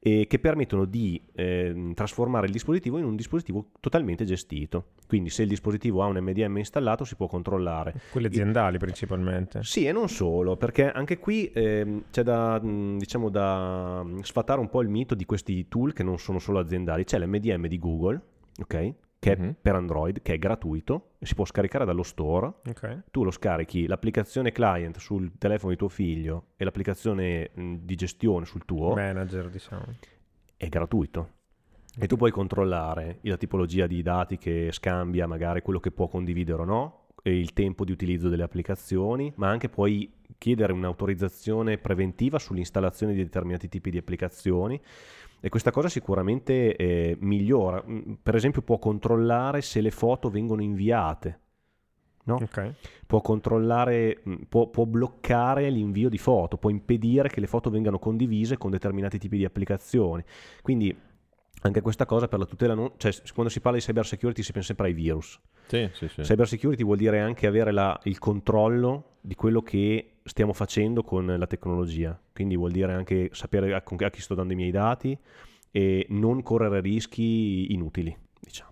e che permettono di eh, trasformare il dispositivo in un dispositivo totalmente gestito. Quindi se il dispositivo ha un M D M installato si può controllare. Quelle aziendali e... principalmente. Sì, e non solo, perché anche qui eh, c'è da, diciamo, da sfatare un po' il mito di questi tool che non sono solo aziendali. C'è l'M D M di Google, ok? Che mm-hmm. è per Android, che è gratuito e si può scaricare dallo store. Okay. Tu lo scarichi, l'applicazione client sul telefono di tuo figlio e l'applicazione di gestione sul tuo manager, diciamo, è gratuito. e tu puoi controllare la tipologia di dati che scambia, magari quello che può condividere o no, e il tempo di utilizzo delle applicazioni, ma anche puoi chiedere un'autorizzazione preventiva sull'installazione di determinati tipi di applicazioni. E questa cosa sicuramente eh, migliora. Per esempio può controllare se le foto vengono inviate, no? Okay. Può controllare, può, può bloccare l'invio di foto, può impedire che le foto vengano condivise con determinati tipi di applicazioni. Quindi anche questa cosa per la tutela non... cioè, quando si parla di cyber security si pensa sempre ai virus. Sì, sì, sì. Cyber security vuol dire anche avere la, il controllo di quello che stiamo facendo con la tecnologia, quindi vuol dire anche sapere a, a chi sto dando i miei dati e non correre rischi inutili, diciamo.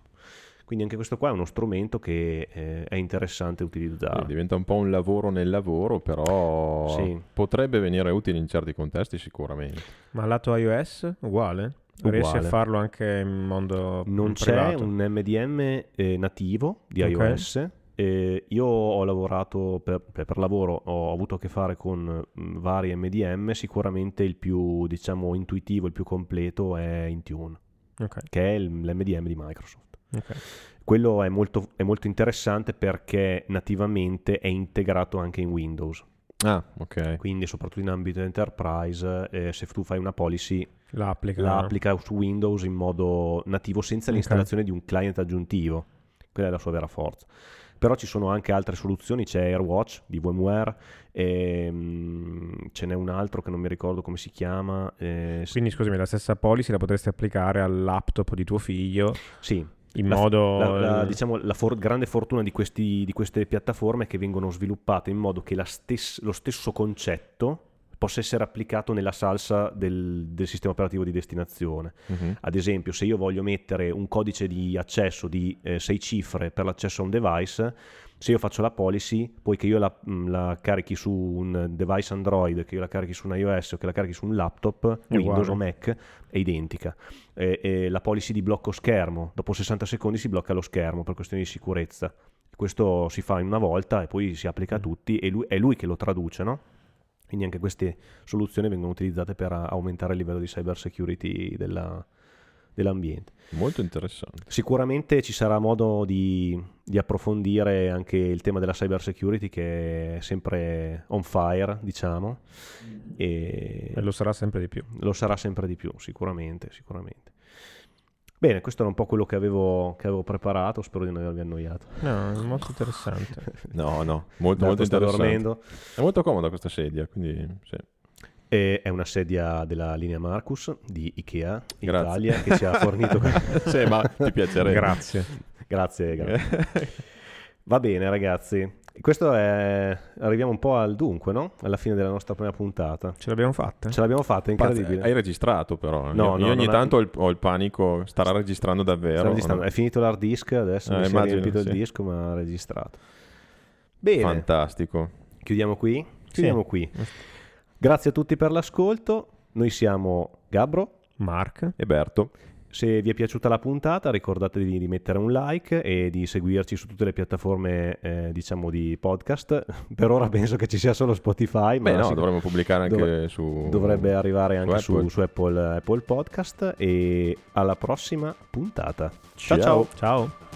Quindi anche questo qua è uno strumento che eh, è interessante utilizzare. Sì, diventa un po' un lavoro nel lavoro, però sì, potrebbe venire utile in certi contesti sicuramente. Ma lato iOS uguale? Uguale. Riesci a farlo anche in mondo non privato? C'è un M D M eh, nativo di okay. iOS. Eh, io ho lavorato per, per lavoro, ho avuto a che fare con vari M D M. Sicuramente il più, diciamo, intuitivo, il più completo è Intune, okay. che è l'M D M di Microsoft. Okay. Quello è molto, è molto interessante perché nativamente è integrato anche in Windows. Ah, ok. Quindi soprattutto in ambito enterprise, eh, se tu fai una policy la applica, la applica su Windows in modo nativo senza okay. l'installazione di un client aggiuntivo. Quella è la sua vera forza. Però ci sono anche altre soluzioni, c'è AirWatch di VMware, ehm, ce n'è un altro che non mi ricordo come si chiama. Eh, Quindi scusami, la stessa policy la potresti applicare al laptop di tuo figlio? Sì. In la, modo... La, la, diciamo, la for- grande fortuna di, questi, di queste piattaforme è che vengono sviluppate in modo che la stes- lo stesso concetto possa essere applicato nella salsa del, del sistema operativo di destinazione. Uh-huh. Ad esempio, se io voglio mettere un codice di accesso di eh, sei cifre per l'accesso a un device, se io faccio la policy, poiché io la, la carichi su un device Android, che io la carichi su un iOS o che la carichi su un laptop, è Windows uguale. O Mac, è identica. E, e la policy di blocco schermo, dopo sessanta secondi si blocca lo schermo per questioni di sicurezza. Questo si fa in una volta e poi si applica a tutti e lui, è lui che lo traduce, no? Quindi anche queste soluzioni vengono utilizzate per aumentare il livello di cyber security della, dell'ambiente. Molto interessante. Sicuramente ci sarà modo di, di approfondire anche il tema della cyber security, che è sempre on fire, diciamo. E, e lo sarà sempre di più. Lo sarà sempre di più, sicuramente, sicuramente. Bene, questo era un po' quello che avevo, che avevo preparato, spero di non avervi annoiato. No, è molto interessante. no, no, molto, molto interessante. Dormendo. È molto comoda questa sedia, quindi sì. E è una sedia della linea Marcus di Ikea Grazie. Italia che ci ha fornito. Sì, ma ti piacerebbe. Grazie. Grazie, grazie. Va bene ragazzi, questo è, arriviamo un po' al dunque, no? Alla fine della nostra prima puntata. Ce l'abbiamo fatta? Ce l'abbiamo fatta, incredibile. Hai registrato però, no, io, no, io ogni tanto ho il, ho il panico, starà registrando davvero. Registrando. No? È finito l'hard disk adesso, eh, mi immagino, si è riempito sì. il disco ma ha registrato. Bene. Fantastico. Chiudiamo qui? Chiudiamo sì. qui. Grazie a tutti per l'ascolto, noi siamo Gabro, Mark e Berto. Se vi è piaciuta la puntata ricordatevi di mettere un like e di seguirci su tutte le piattaforme eh, diciamo di podcast. Per ora penso che ci sia solo Spotify, ma beh, no, dovremmo pubblicare anche dovre- su dovrebbe arrivare anche su Apple, su, su Apple, Apple Podcast. E alla prossima puntata, ciao ciao, ciao.